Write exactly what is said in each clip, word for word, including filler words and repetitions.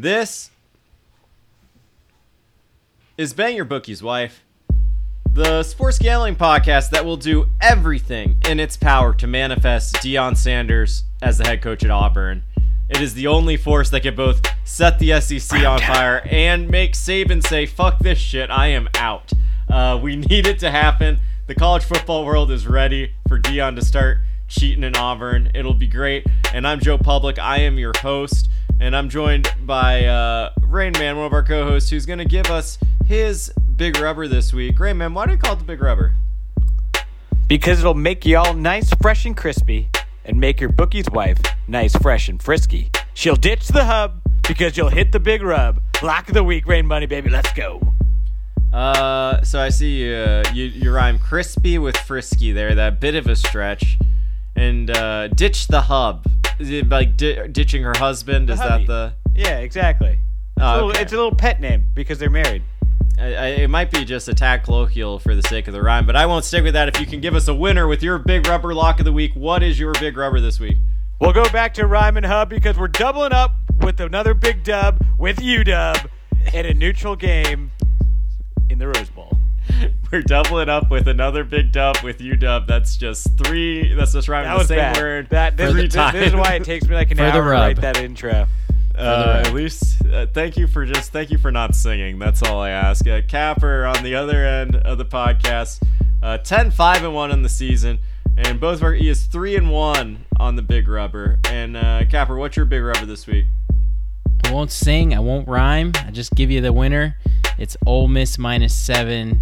This is Bang Your Bookie's Wife, the sports gambling podcast that will do everything in its power to manifest Deion Sanders as the head coach at Auburn. It is the only force that can both set the S E C on fire and make Saban say, fuck this shit, I am out. Uh, we need it to happen. The college football world is ready for Deion to start cheating in Auburn. It'll be great. And I'm Joe Public. I am your host. And I'm joined by uh, Rain Man, one of our co-hosts, who's going to give us his big rubber this week. Rain Man, why do you call it the big rubber? Because it'll make you all nice, fresh, and crispy, and make your bookie's wife nice, fresh, and frisky. She'll ditch the hub because you'll hit the big rub. Lock of the week, Rain Money, baby. Let's go. Uh, so I see uh, you, you rhyme crispy with frisky there. That bit of a stretch. And uh, ditch the hub. Is it like di- ditching her husband? The Is hubby. that the... Yeah, exactly. It's, oh, a little, okay. It's a little pet name because they're married. I, I, it might be just a tad colloquial for the sake of the rhyme, but I won't stick with that. If you can give us a winner with your big rubber lock of the week, what is your big rubber this week? We'll go back to Rhyme and Hub because we're doubling up with another big dub with U W in a neutral game in the Rose Bowl. We're doubling up with another big dub with U W. That's just three. That's just rhyming that the same bad. word. That, this, three this, times. This is why it takes me like an hour to write that intro. Uh, at least, uh, thank you for just thank you for not singing. That's all I ask. Uh, Capper on the other end of the podcast, uh, ten five and one in the season, and both of our he is three and one on the big rubber. And uh, Capper, what's your big rubber this week? I won't sing. I won't rhyme. I just give you the winner. It's Ole Miss minus seven.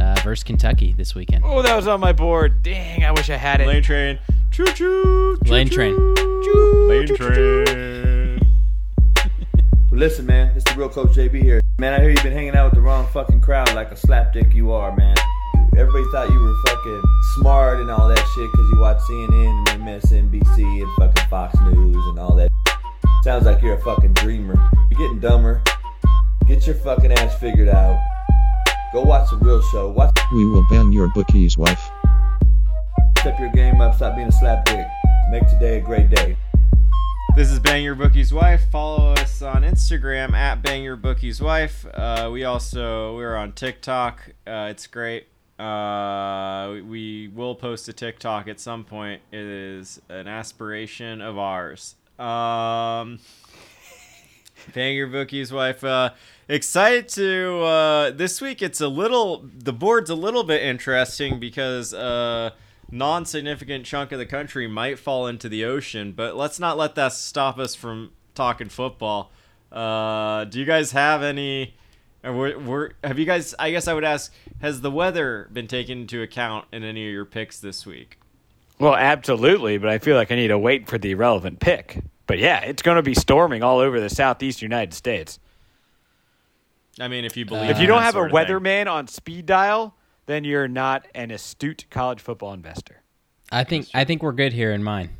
Uh, versus Kentucky this weekend. Oh, that was on my board. Dang, I wish I had it. Lane train. Choo choo. Lane train. Choo. Lane train. Well, listen, man, it's the real Coach J B here. Man, I hear you've been hanging out with the wrong fucking crowd like a slapdick you are, man. Everybody thought you were fucking smart and all that shit because you watch C N N and M S N B C and fucking Fox News and all that. Sounds like you're a fucking dreamer. You're getting dumber. Get your fucking ass figured out. Go watch the real show. Watch. We will ban your bookie's wife. Step your game up. Stop being a slap dick. Make today a great day. This is Bang Your Bookie's Wife. Follow us on Instagram at Bang Your Bookie's Wife. Uh, we also we're on TikTok. Uh, it's great. Uh, we will post a TikTok at some point. It is an aspiration of ours. Um, Bang Your Bookie's Wife. Uh, Excited to, uh, this week it's a little, the board's a little bit interesting because a non-significant chunk of the country might fall into the ocean, but let's not let that stop us from talking football. Uh, do you guys have any, or we're, we're, have you guys, I guess I would ask, has the weather been taken into account in any of your picks this week? Well, absolutely, but I feel like I need to wait for the relevant pick. But yeah, it's going to be storming all over the southeast United States. I mean, if you believe uh, if you don't have a weatherman on speed dial, then you're not an astute college football investor. I think I think we're good here in mine.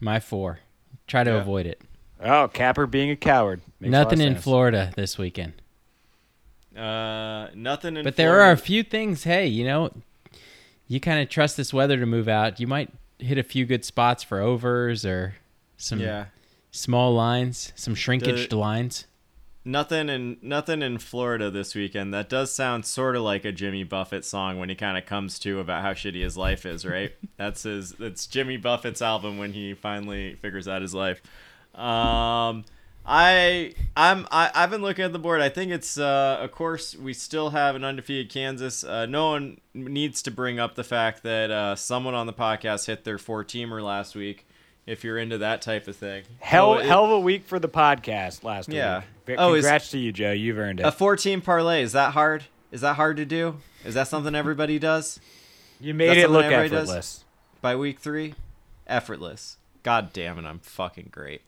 My four. Try to yeah. avoid it. Oh, Capper being a coward. Makes nothing in sense. Florida this weekend. Uh, nothing in. But Florida. There are a few things. Hey, you know, you kind of trust this weather to move out. You might hit a few good spots for overs or some yeah. small lines, some shrinkage to lines. Nothing in nothing in Florida this weekend. That does sound sort of like a Jimmy Buffett song when he kind of comes to about how shitty his life is, right? That's his. It's Jimmy Buffett's album when he finally figures out his life. Um, I I'm I, I've been looking at the board. I think it's uh, of course we still have an undefeated Kansas. Uh, no one needs to bring up the fact that uh, someone on the podcast hit their four-teamer last week. If you're into that type of thing. Hell, so it, hell of a week for the podcast last yeah. week. Yeah. Oh, congrats to you, Joe. You've earned it. A four-team parlay. Is that hard? Is that hard to do? Is that something everybody does? You made it look effortless. Does? By week three? Effortless. God damn it, I'm fucking great.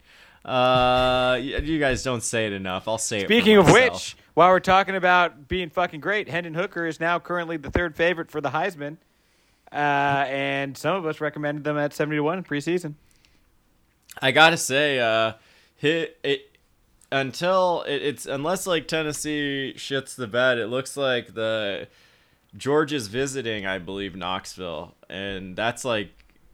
Uh, you guys don't say it enough. I'll say Speaking it Speaking of which, while we're talking about being fucking great, Hendon Hooker is now currently the third favorite for the Heisman. Uh, and some of us recommended them at seventy to one in preseason. I gotta say, uh, hit it until it, it's unless like Tennessee shits the bed. It looks like the Georgia's visiting, I believe, Knoxville, and that's like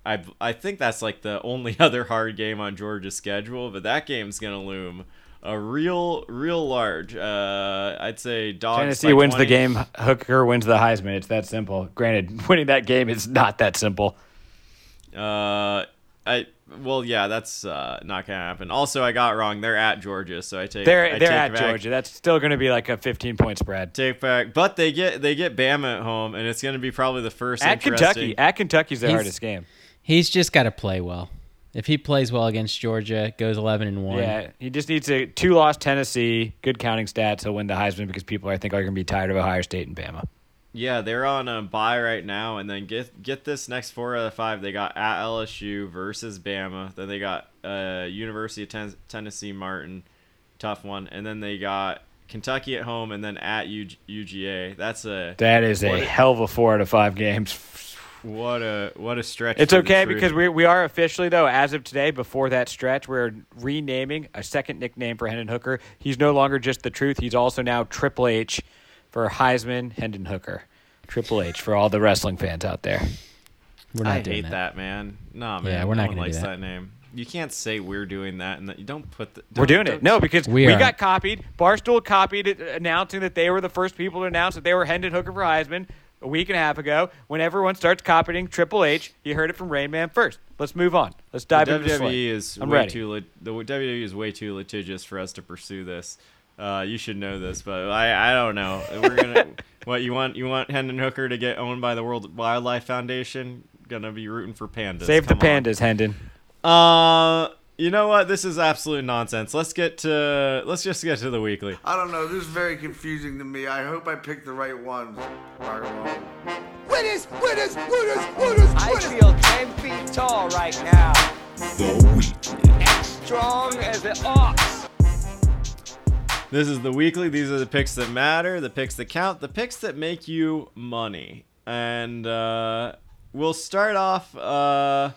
I I think that's like the only other hard game on Georgia's schedule. But that game's gonna loom a real, real large. Uh, I'd say dogs. Tennessee by wins twenty. The game. Hooker wins the Heisman. It's that simple. Granted, winning that game is not that simple. Uh, I well, yeah, that's uh, not gonna happen. Also, I got wrong. They're at Georgia, so I take. They're I they're take at back. Georgia. That's still gonna be like a fifteen point spread. Take back, but they get they get Bama at home, and it's gonna be probably the first at Kentucky. At Kentucky's their he's, hardest game. He's just got to play well. If he plays well against Georgia, goes eleven and one. Yeah, he just needs a two-loss Tennessee, good counting stats. He'll win the Heisman because people, I think, are going to be tired of Ohio State and Bama. Yeah, they're on a bye right now, and then get get this next four out of five. They got at L S U versus Bama. Then they got uh, University of Ten- Tennessee Martin, tough one, and then they got Kentucky at home, and then at U- UGA. That's a that is a it, hell of a four out of five games. What a what a stretch! It's okay because we we are officially though as of today before that stretch we're renaming a second nickname for Hendon Hooker. He's no longer just the truth. He's also now Triple H for Heisman Hendon Hooker. Triple H for all the wrestling fans out there. We're not I doing hate that. that man. Nah, man. Yeah, we're no not one gonna likes do that. that name. You can't say we're doing that and that you don't put. The, don't, we're doing it no because we, we got copied. Barstool copied it, announcing that they were the first people to announce that they were Hendon Hooker for Heisman. A week and a half ago, when everyone starts copying Triple H, you heard it from Rain Man first. Let's move on. Let's dive the into this one. Is I'm way ready. Too, the W W E is way too litigious for us to pursue this. Uh, you should know this, but I, I don't know. We're gonna what you want? You want Hendon Hooker to get owned by the World Wildlife Foundation? Gonna be rooting for pandas. Save Come the pandas, on. Hendon. Uh, you know what? This is absolute nonsense. Let's get to let's just get to the weekly. I don't know. This is very confusing to me. I hope I picked the right ones. Winners, winners, winners, winners. I feel ten feet tall right now. The weekly. As strong as an ox. This is the weekly. These are the picks that matter, the picks that count, the picks that make you money. And uh, we'll start off. Uh,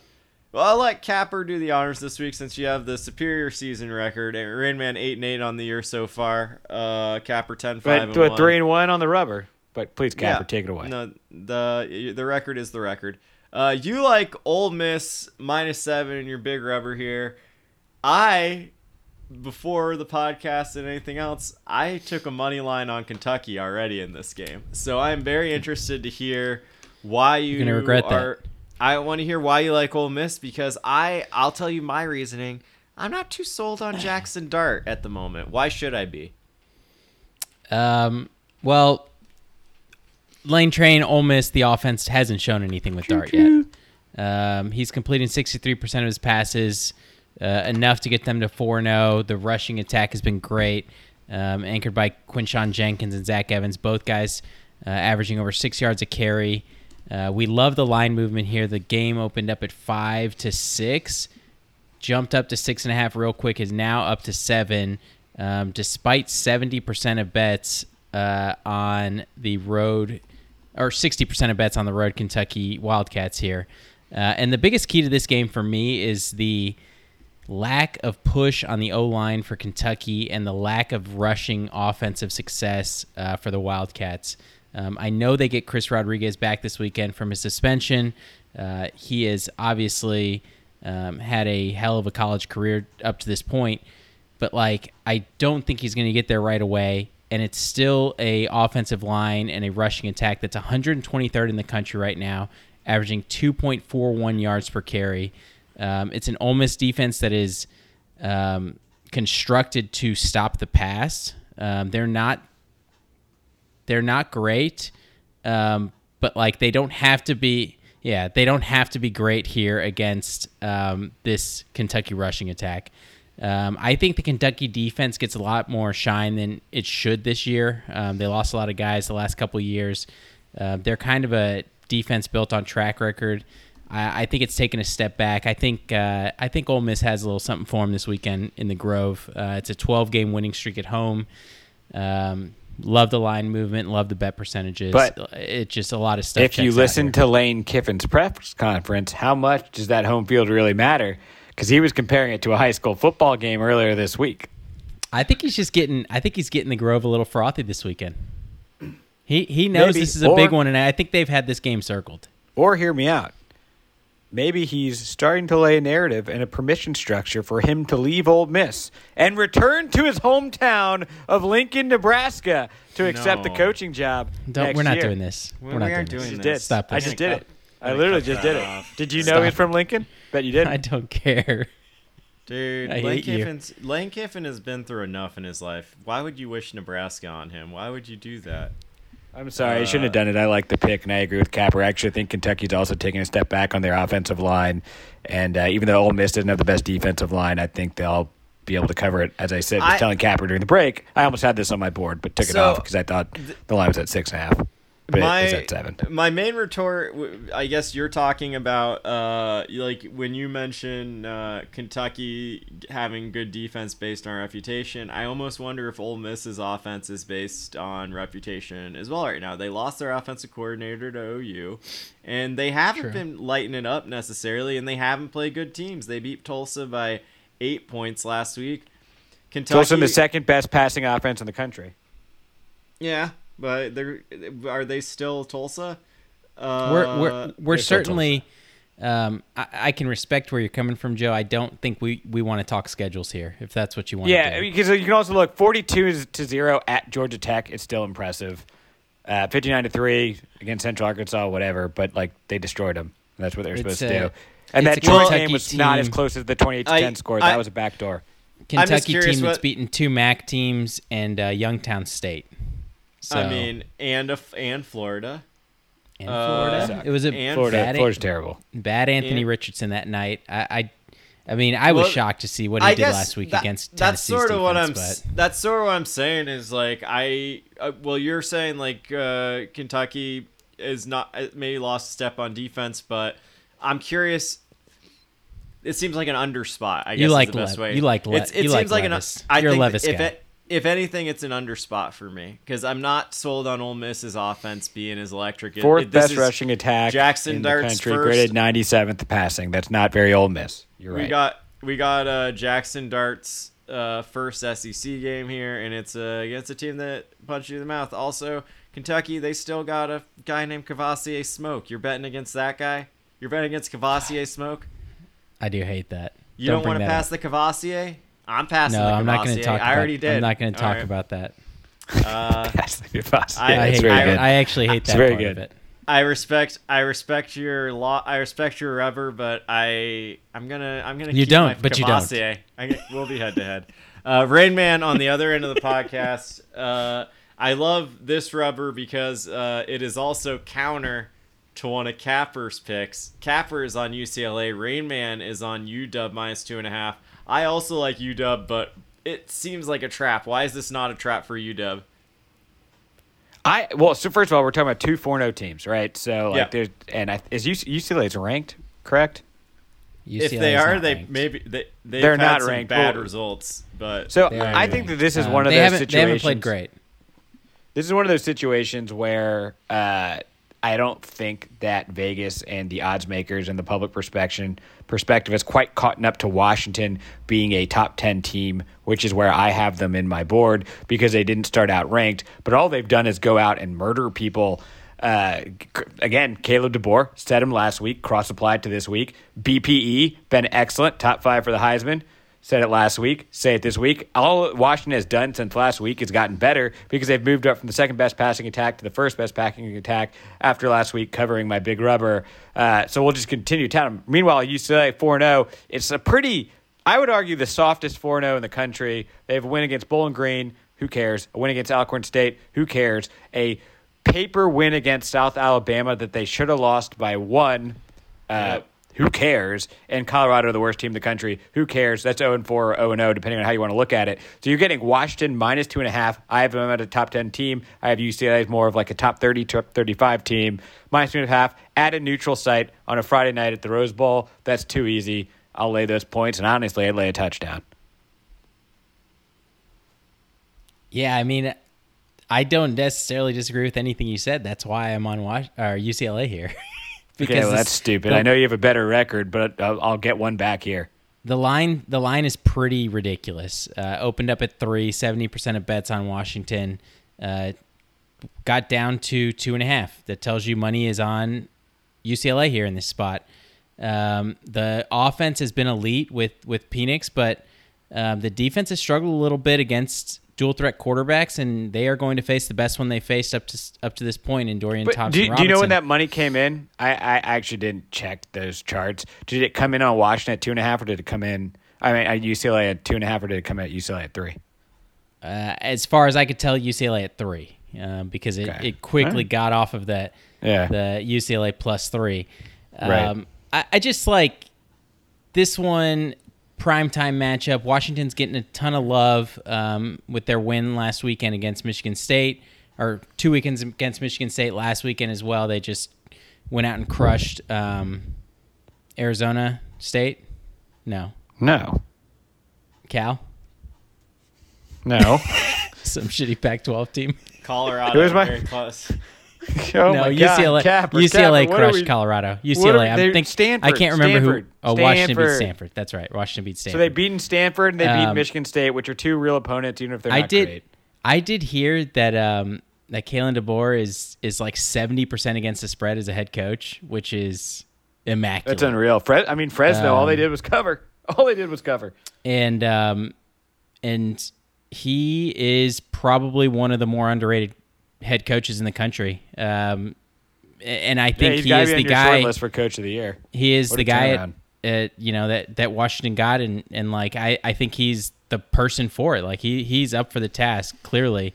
Well, I'll let Capper do the honors this week since you have the superior season record. Rain Man eight and eight on the year so far. Uh, Capper ten five and one. Three and one on the rubber. But please, Capper, yeah. take it away. No, the the record is the record. Uh, you like Ole Miss minus seven in your big rubber here. I before the podcast and anything else, I took a money line on Kentucky already in this game. So I'm very interested to hear why you You're gonna regret are. That. I want to hear why you like Ole Miss because I, I'll tell you my reasoning. I'm not too sold on Jackson Dart at the moment. Why should I be? Um. Well, Lane Train, Ole Miss, the offense hasn't shown anything with Dart yet. Um, he's completing sixty-three percent of his passes, uh, enough to get them to four and oh. The rushing attack has been great, um, anchored by Quinshon Jenkins and Zach Evans, both guys uh, averaging over six yards a carry. Uh, we love the line movement here. The game opened up at five to six, jumped up to six and a half real quick, is now up to seven. Um, despite seventy percent of bets uh, on the road, or sixty percent of bets on the road, Kentucky Wildcats here. Uh, and the biggest key to this game for me is the lack of push on the O-line for Kentucky and the lack of rushing offensive success uh, for the Wildcats. Um, I know they get Chris Rodriguez back this weekend from his suspension. Uh, he has obviously um, had a hell of a college career up to this point, but like I don't think he's going to get there right away. And it's still a offensive line and a rushing attack that's one hundred twenty-third in the country right now, averaging two point four one yards per carry. Um, it's an Ole Miss defense that is um, constructed to stop the pass. Um, they're not. They're not great, um, but like they don't have to be. Yeah, they don't have to be great here against um, this Kentucky rushing attack. Um, I think the Kentucky defense gets a lot more shine than it should this year. Um, they lost a lot of guys the last couple of years. Uh, they're kind of a defense built on track record. I, I think it's taken a step back. I think uh, I think Ole Miss has a little something for them this weekend in the Grove. Uh, it's a twelve-game winning streak at home. Um, Love the line movement, love the bet percentages. But it's just a lot of stuff. If you listen to Lane Kiffin's press conference, how much does that home field really matter? Because he was comparing it to a high school football game earlier this week. I think he's just getting. I think he's getting the Grove a little frothy this weekend. He he knows Maybe, this is a or, big one, and I think they've had this game circled. Or hear me out. maybe he's starting to lay a narrative and a permission structure for him to leave Ole Miss and return to his hometown of Lincoln, Nebraska, to accept no. the coaching job. Don't, next we're not year. doing this. We're, we're not doing, doing this. this. Stop this. I just did it. I literally just did it. Did you Stop. know he's from Lincoln? Bet you didn't. I don't care. Dude, Lane Kiffin's, Lane Kiffin has been through enough in his life. Why would you wish Nebraska on him? Why would you do that? I'm sorry. Uh, I shouldn't have done it. I like the pick, and I agree with Capper. I actually think Kentucky's also taking a step back on their offensive line. And uh, even though Ole Miss doesn't have the best defensive line, I think they'll be able to cover it. As I said, I was telling Capper during the break, I almost had this on my board but took so, it off because I thought the line was at six and a half. But my, it was at seven. My main retort, I guess you're talking about, uh, like when you mention uh, Kentucky having good defense based on reputation, I almost wonder if Ole Miss's offense is based on reputation as well right now. They lost their offensive coordinator to O U, and they haven't True. been lighting it up necessarily, and they haven't played good teams. They beat Tulsa by eight points last week. Kentucky, Tulsa, the second best passing offense in the country. Yeah. But they're are they still Tulsa? Uh, we're we're, we're certainly. Um, I, I can respect where you're coming from, Joe. I don't think we, we want to talk schedules here. If that's what you want, yeah, to do. Yeah, because you can also look forty-two to zero at Georgia Tech. It's still impressive. Uh, fifty-nine to three against Central Arkansas, whatever. But like they destroyed them. That's what they were supposed a, to do. And that Georgia game was team. not as close as the twenty-eight to ten score. I, that was a backdoor. Kentucky team what, that's beaten two MAC teams and uh, Youngtown State. So, I mean, and a, and Florida. And Florida. Uh, it was a and Florida. Bad, Florida's terrible. Bad Anthony and, Richardson that night. I, I, I mean, I was well, shocked to see what he I did last week that, against Tennessee. That's sort of defense, what I'm. But. That's sort of what I'm saying is like I. Uh, well, you're saying like uh, Kentucky is not maybe lost a step on defense, but I'm curious. It seems like an underspot. I guess you like is the best Le- way. You like Le- it's, it you seems like, like an. I you're think a Levis if guy. It, If anything, it's an underspot for me because I'm not sold on Ole Miss's offense being as electric. Fourth it, this best rushing attack Jackson in Dart's the country, first. graded ninety-seventh passing. That's not very Ole Miss. You're right. We got we got uh, Jackson Dart's uh, first S E C game here, and it's uh, against a team that punched you in the mouth. Also, Kentucky, they still got a guy named Kavassie Smoke. You're betting against that guy? You're betting against Kavassie Smoke? I do hate that. You don't, don't want to pass up. the Kavassie? I'm passing no, the Kavassie. I'm not going to talk I about, already did. I'm not going to talk right. about that. Uh, Pass the Kavassie. I, I, hate, I, I actually hate that very part good. of it. I respect I respect your law I respect your rubber, but I I'm going to I'm going to You keep don't, my but Kavassie. You don't. I, we'll be head to head. Uh, Rain Man on the other end of the podcast. Uh, I love this rubber because uh, it is also counter to one of Capper's picks. Capper is on U C L A. Rain Man is on U W minus two and a half. I also like U W, but it seems like a trap. Why is this not a trap for U W? I well, so first of all, we're talking about two four and oh teams, right? So like yeah. there's and I, is U C L A is ranked, correct? U C L A if they are, they ranked. maybe they they're not some ranked. Bad well, results, but so I think ranked. that this is um, one of those situations. They haven't played great. This is one of those situations where uh, I don't think that Vegas and the odds makers and the public perspective perspective is quite caught up to Washington being a top ten team, which is where I have them in my board because they didn't start out ranked, but all they've done is go out and murder people. Uh, again, Caleb DeBoer said him last week, cross-applied to this week. B P E, been excellent, top five for the Heisman. Said it last week, say it this week. All Washington has done since last week has gotten better because they've moved up from the second-best passing attack to the first-best passing attack after last week covering my big rubber. Uh, so we'll just continue to them. Meanwhile, U C L A four and oh, it's a pretty, I would argue, the softest four and oh in the country. They have a win against Bowling Green. Who cares? A win against Alcorn State. Who cares? A paper win against South Alabama that they should have lost by one. Uh Who cares? And Colorado, the worst team in the country. Who cares? That's zero and four or zero and zero, depending on how you want to look at it. So you're getting Washington minus two and a half. I have them at a top ten team. I have U C L A as more of like a top thirty, top thirty-five team. Minus two and a half at a neutral site on a Friday night at the Rose Bowl. That's too easy. I'll lay those points, and honestly, I'd lay a touchdown. Yeah, I mean, I don't necessarily disagree with anything you said. That's why I'm on Was- or U C L A here. Because okay, well, that's stupid. The, I know you have a better record, but I'll, I'll get one back here. The line the line is pretty ridiculous. Uh, opened up at three, seventy percent of bets on Washington. Uh, got down to two and a half. That tells you money is on U C L A here in this spot. Um, the offense has been elite with, with Penix, but um, the defense has struggled a little bit against dual threat quarterbacks, and they are going to face the best one they faced up to up to this point in Dorian but Thompson. Do you, do you know when that money came in? I, I actually didn't check those charts. Did it come in on Washington at two and a half, or did it come in? I mean, at U C L A at two and a half, or did it come in at U C L A at three? Uh, as far as I could tell, U C L A at three, um, because it, okay. it quickly right. got off of that. Yeah. The U C L A plus three. Um, right. I, I just like this one. Primetime matchup. Washington's getting a ton of love um, with their win last weekend against Michigan State, or two weekends against Michigan State last weekend as well. They just went out and crushed um, Arizona State. No. No. Cal? No. Some shitty Pac twelve team. Colorado. Who's my- very close. Oh no, U C L A. Capper, U C L A Capper, crushed we, Colorado. U C L A. Are, I think Stanford. I can't remember Stanford, who. Oh, Stanford. Washington beat Stanford. That's right. Washington beat Stanford. So they beat Stanford and they um, beat Michigan State, which are two real opponents, even if they're I not did, great. I did hear that um, that Kalen DeBoer is is like seventy percent against the spread as a head coach, which is immaculate. That's unreal. Fre- I mean Fresno. Um, all they did was cover. All they did was cover. And um, and he is probably one of the more underrated head coaches in the country, um, and I think yeah, he is the guy. List for coach of the year. He is what the guy at, at you know that, that Washington got, and and like I, I think he's the person for it. Like he he's up for the task clearly.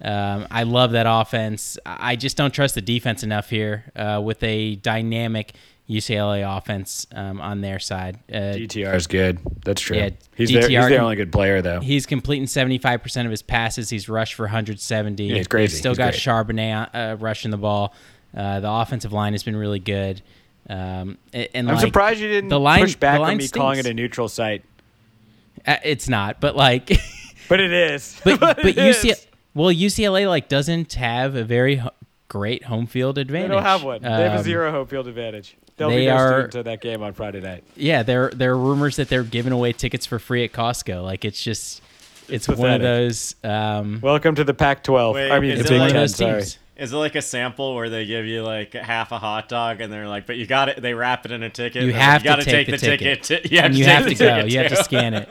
Um, I love that offense. I just don't trust the defense enough here uh, with a dynamic U C L A offense um, on their side. Uh, D T R is good. That's true. Yeah, he's, D T R, their, he's their only good player, though. He's completing seventy-five percent of his passes. He's rushed for one hundred seventy. Yeah, he's crazy. He's still he's got great. Charbonnet uh, rushing the ball. Uh, the offensive line has been really good. Um, and, and I'm like, surprised you didn't the line, push back on me stinks. Calling it a neutral site. Uh, it's not, but like... but it is. But, but, but U C L A, well, U C L A like doesn't have a very ho- great home field advantage. They don't have one. They have um, a zero home field advantage. They'll they be no are to that game on Friday night. Yeah, there there are rumors that they're giving away tickets for free at Costco. Like it's just, it's, it's one pathetic. of those. Um, Welcome to the Pac twelve. Wait, I mean, it's one like, of those teams. Is it like a sample where they give you like half a hot dog and they're like, but you got it? They wrap it in a ticket. You have like, you to take, take the, the ticket. ticket. You have and to, you have to go. You have to scan it.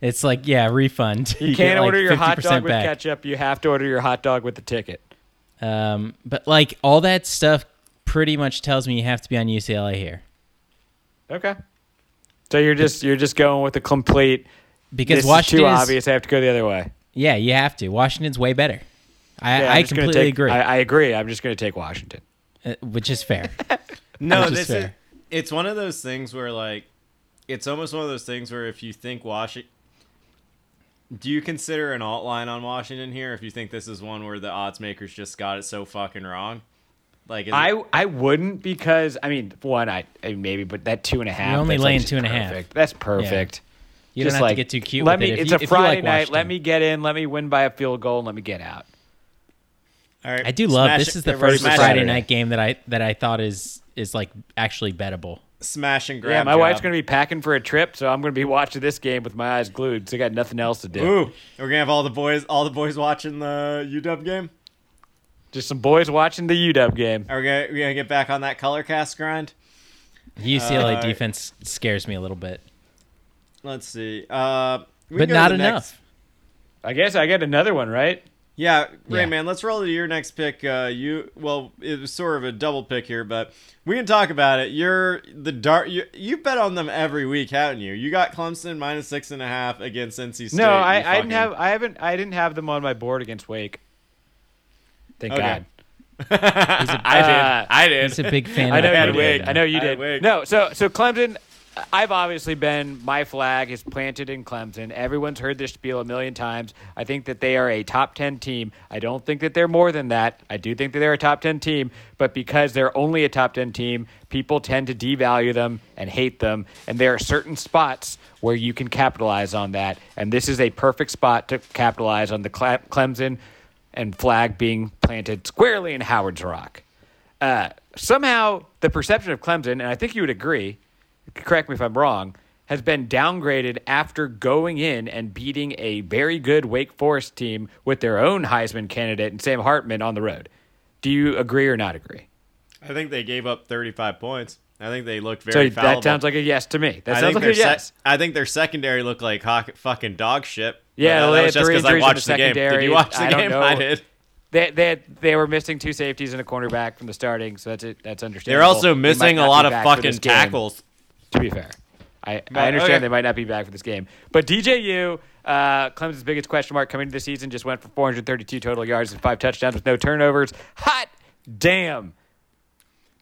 It's like yeah, refund. You, you can't order like your hot dog back. with ketchup. You have to order your hot dog with the ticket. Um, but like all that stuff. Pretty much tells me you have to be on U C L A here. Okay, so you're just you're just going with the complete because this Washington is too is, obvious. I have to go the other way. Yeah, you have to. Washington's way better. I, yeah, I completely take, agree. I, I agree. I'm just going to take Washington, uh, which is fair. no, which this is, fair. is it's one of those things where like it's almost one of those things where if you think Washington, do you consider an alt line on Washington here? If you think this is one where the odds makers just got it so fucking wrong. Like I it, I wouldn't because I mean one I, I mean, maybe but that two and a half you're only laying like two and perfect. a half that's perfect. Yeah. You just don't have like, to get too cute. Let with me. It. It's you, a Friday like night. Let me get in. Let me win by a field goal. And let me get out. All right. I do love smash, this is the first Friday Saturday. night game that I that I thought is is like actually bettable. Smash and grab. Yeah, my job. wife's gonna be packing for a trip, so I'm gonna be watching this game with my eyes glued. So I got nothing else to do. Ooh, we're gonna have all the boys all the boys watching the U W game. Just some boys watching the U W game. Are we gonna, we gonna get back on that color cast grind? U C L A uh, defense scares me a little bit. Let's see. Uh, we but not enough. Next. I guess I get another one, right? Yeah, yeah. Rain Man, let's roll to your next pick. Uh, you well, it was sort of a double pick here, but we can talk about it. You're the dark. You, you bet on them every week, haven't you? You got Clemson minus six and a half against N C State. No, I, fucking... I didn't have. I haven't. I didn't have them on my board against Wake. Thank okay. God. He's a, I uh, did. I did. He's a big fan. I know you did. Wig. I know you did. Wig. No, so so Clemson, I've obviously been, my flag is planted in Clemson. Everyone's heard this spiel a million times. I think that they are a top ten team. I don't think that they're more than that. I do think that they're a top ten team, but because they're only a top ten team, people tend to devalue them and hate them, and there are certain spots where you can capitalize on that, and this is a perfect spot to capitalize on the Clemson and flag being planted squarely in Howard's Rock. Uh, somehow, the perception of Clemson, and I think you would agree, correct me if I'm wrong, has been downgraded after going in and beating a very good Wake Forest team with their own Heisman candidate and Sam Hartman on the road. Do you agree or not agree? I think they gave up thirty-five points. I think they looked very so fallible. That sounds like a yes to me. That I sounds like a yes. Se- I think their secondary looked like ho- fucking dog shit. Yeah, uh, well, that was just because I watched the, the game. Did you watch the I game? Know. I did. They they had, they were missing two safeties and a cornerback from the starting, so that's it. That's understandable. They're also missing a lot of fucking tackles. To be fair, I, I understand okay. they might not be back for this game. But D J U, uh, Clemson's biggest question mark coming into the season, just went for four hundred thirty-two total yards and five touchdowns with no turnovers. Hot damn.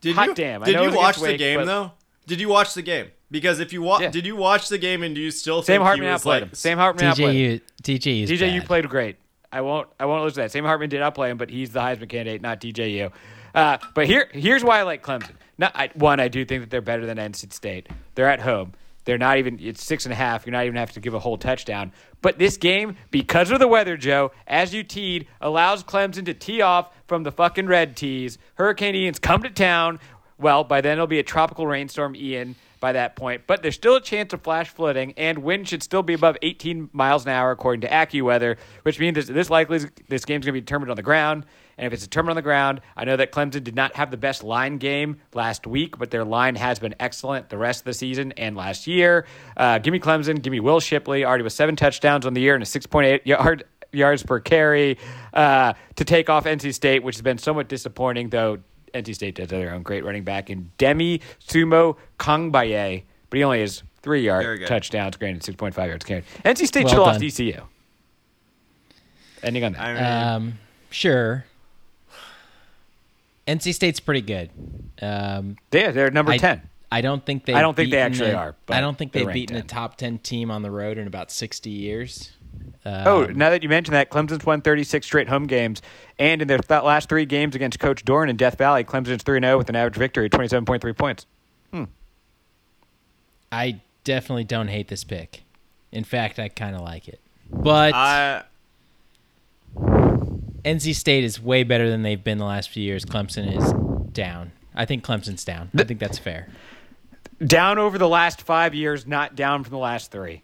Did Hot you, damn. Did you watch Wake, the game, though? Did you watch the game? Because if you watch, yeah. did you watch the game and do you still think Sam Hartman he was outplayed like, him. Sam Hartman outplayed him. D J U played great. I won't I won't lose that. Sam Hartman did outplay him, but he's the Heisman candidate, not D J U. Uh, but here here's why I like Clemson. Not, I, one, I do think that they're better than N C State. They're at home. They're not even – it's six and a half. You're not even have to give a whole touchdown. But this game, because of the weather, Joe, as you teed, allows Clemson to tee off from the fucking red tees. Hurricane Ian's come to town. Well, by then it'll be a tropical rainstorm Ian by that point. But there's still a chance of flash flooding, and wind should still be above eighteen miles an hour according to AccuWeather, which means this, this likely this game's going to be determined on the ground. And if it's determined on the ground, I know that Clemson did not have the best line game last week, but their line has been excellent the rest of the season and last year. Uh, give me Clemson. Give me Will Shipley, already with seven touchdowns on the year and a six point eight yard, yards per carry uh, to take off N C State, which has been somewhat disappointing, though N C State does have their own great running back in Demi Sumo Kongbaye, but he only has three-yard touchdowns, granted six point five yards carried. N C State well should have lost D C U. Ending on that. Um, sure. N C State's pretty good. Um, yeah, they're number I, ten. I don't think they. I don't think they actually a, are. But I don't think they've beaten ten. a top ten team on the road in about sixty years. Um, oh, now that you mention that, Clemson's won thirty-six straight home games, and in their th- last three games against Coach Dorn in Death Valley, Clemson's three and zero with an average victory of twenty-seven point three points. Hmm. I definitely don't hate this pick. In fact, I kind of like it. But. I... N C State is way better than they've been the last few years. Clemson is down. I think Clemson's down. I think that's fair. Down over the last five years, not down from the last three.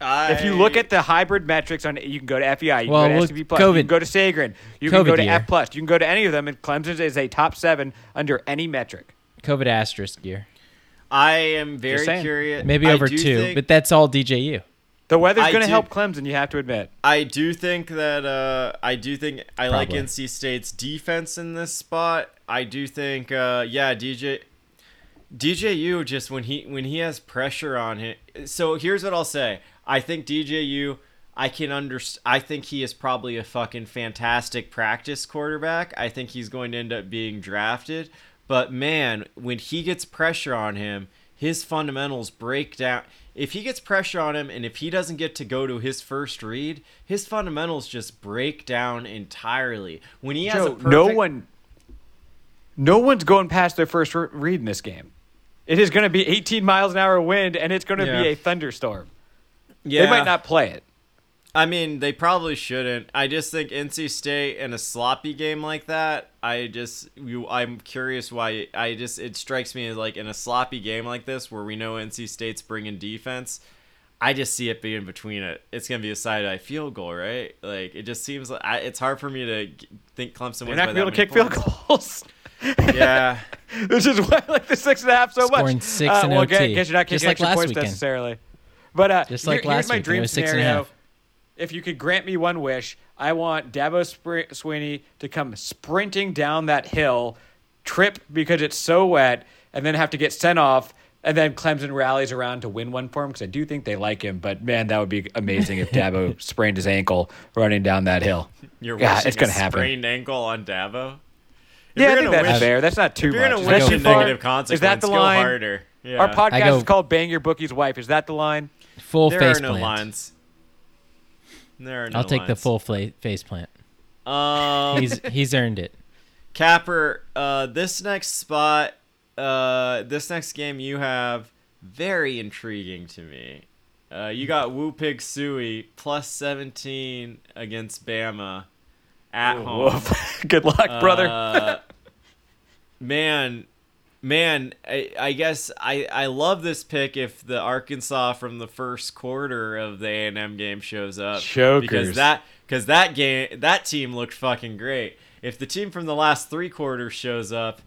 I... If you look at the hybrid metrics, on you can go to F E I, you well, can go to S and P Plus, you can go to Sagarin, you can COVID go to year. F Plus, you can go to any of them, and Clemson is a top seven under any metric. COVID asterisk year. I am very curious. Maybe over two, think... but that's all D J U. The weather's going to help Clemson, you have to admit. I do think that uh, I do think I Probably. like N C State's defense in this spot. I do think, uh, yeah, D J D J U just when he when he has pressure on him. So here's what I'll say: I think D J U, I can under, I think he is probably a fucking fantastic practice quarterback. I think he's going to end up being drafted. But man, when he gets pressure on him, his fundamentals break down. If he gets pressure on him and if he doesn't get to go to his first read, his fundamentals just break down entirely. When he has Joe, a perfect... no one, no one's going past their first read in this game. It is going to be eighteen miles an hour wind, and it's going to yeah. be a thunderstorm. Yeah, they might not play it. I mean, they probably shouldn't. I just think N C State in a sloppy game like that. I just, you, I'm curious why. I just, it strikes me as like in a sloppy game like this, where we know N C State's bringing defense. I just see it being between it. It's gonna be a side eye field goal, right? Like it just seems like I, it's hard for me to think Clemson. They're not gonna be able to kick points. Field goals. Yeah, which is why I like the six and a half so Scoring much. Scoring six uh, and well, O T. I guess you're not kicking like extra points weekend. Necessarily. But uh, just like here, last here's my weekend, dream scenario. If you could grant me one wish, I want Dabo Sweeney to come sprinting down that hill, trip because it's so wet, and then have to get sent off, and then Clemson rallies around to win one for him because I do think they like him. But, man, that would be amazing if Dabo sprained his ankle running down that hill. You're God, wishing it's gonna a happen. Sprained ankle on Dabo? If yeah, I think that's wish, fair. That's not too if you're much. You're going to wish a negative consequence. Is that the line? Go harder. Yeah. Our podcast go, is called Bang Your Bookie's Wife. Is that the line? Full there face There are no plant. Lines. There are no I'll take lines. The full fla- face plant. Um, he's he's earned it. Capper, uh, this next spot, uh, this next game you have very intriguing to me. Uh, you got Woo Pig Suey plus seventeen against Bama at Ooh, home. Woof. Good luck, brother. uh, man, man, I, I guess I, I love this pick if the Arkansas from the first quarter of the A and M game shows up. Chokers. Because that, because that game, that team looked fucking great. If the team from the last three quarters shows up,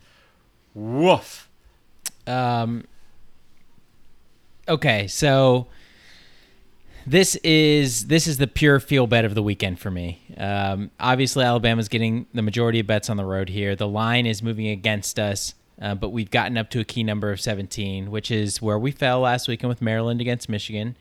woof. Um, okay, so this is this is the pure feel bet of the weekend for me. Um, obviously, Alabama's getting the majority of bets on the road here. The line is moving against us, uh, but we've gotten up to a key number of seventeen, which is where we fell last weekend with Maryland against Michigan.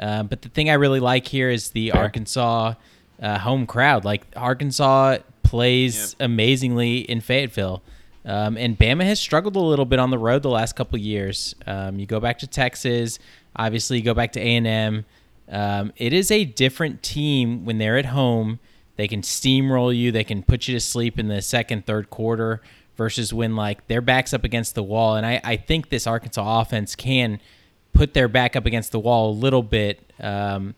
Uh, but the thing I really like here is the Fair. Arkansas uh, home crowd. Like, Arkansas plays yep. amazingly in Fayetteville. Um, and Bama has struggled a little bit on the road the last couple of years. Um, you go back to Texas, obviously you go back to A and M. Um, it is a different team when they're at home. They can steamroll you. They can put you to sleep in the second, third quarter versus when like their back's up against the wall. And I, I think this Arkansas offense can put their back up against the wall a little bit, um,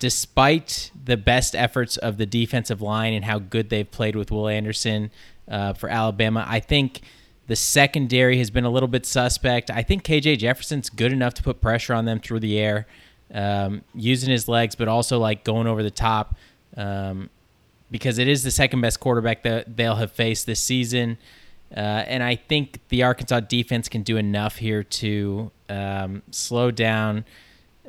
despite the best efforts of the defensive line and how good they've played with Will Anderson. Uh, for Alabama, I think the secondary has been a little bit suspect. I think K J Jefferson's good enough to put pressure on them through the air, um, using his legs, but also like going over the top, um, because it is the second best quarterback that they'll have faced this season. Uh, and I think the Arkansas defense can do enough here to um, slow down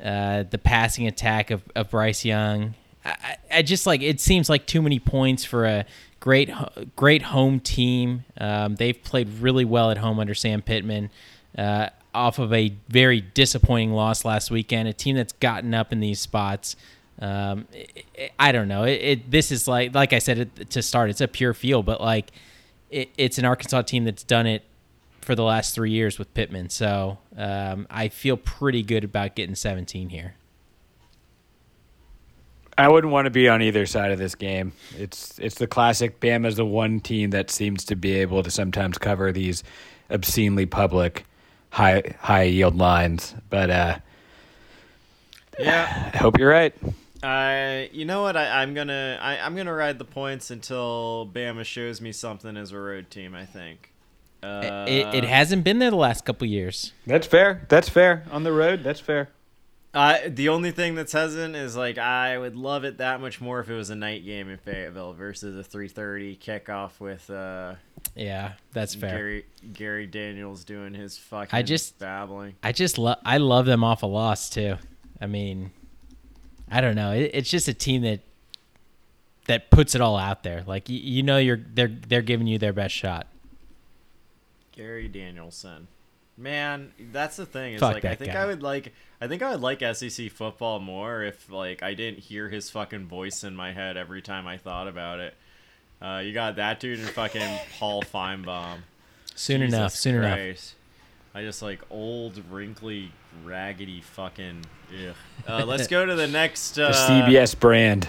uh, the passing attack of, of Bryce Young. I, I just like, it seems like too many points for a Great, great home team. Um, they've played really well at home under Sam Pittman, uh, off of a very disappointing loss last weekend, a team that's gotten up in these spots. Um, it, it, I don't know. It, it, this is like, like I said it, to start, it's a pure feel, but like it, it's an Arkansas team that's done it for the last three years with Pittman. So um, I feel pretty good about getting seventeen here. I wouldn't want to be on either side of this game. It's it's the classic Bama's the one team that seems to be able to sometimes cover these obscenely public high high yield lines. But uh, yeah, I hope you're right. Uh, you know what? I, I'm gonna I, I'm gonna ride the points until Bama shows me something as a road team. I think uh, it, it hasn't been there the last couple years. That's fair. That's fair on the road. That's fair. Uh, the only thing that's hesitant is like I would love it that much more if it was a night game in Fayetteville versus a three thirty kickoff with uh yeah that's fair. Gary, Gary Daniels doing his fucking I just, babbling. I just love I love them off a loss too. I mean, I don't know. It, it's just a team that that puts it all out there. Like you, you know, you're they're they're giving you their best shot. Gary Danielson. Man, that's the thing. It's Fuck like I think guy. I would like I think I would like S E C football more if like I didn't hear his fucking voice in my head every time I thought about it. Uh, you got that dude and fucking Paul Feinbaum. Soon Jesus enough, soon Christ. enough. I just like old, wrinkly, raggedy fucking. Ugh. Uh, let's go to the next uh, the C B S brand.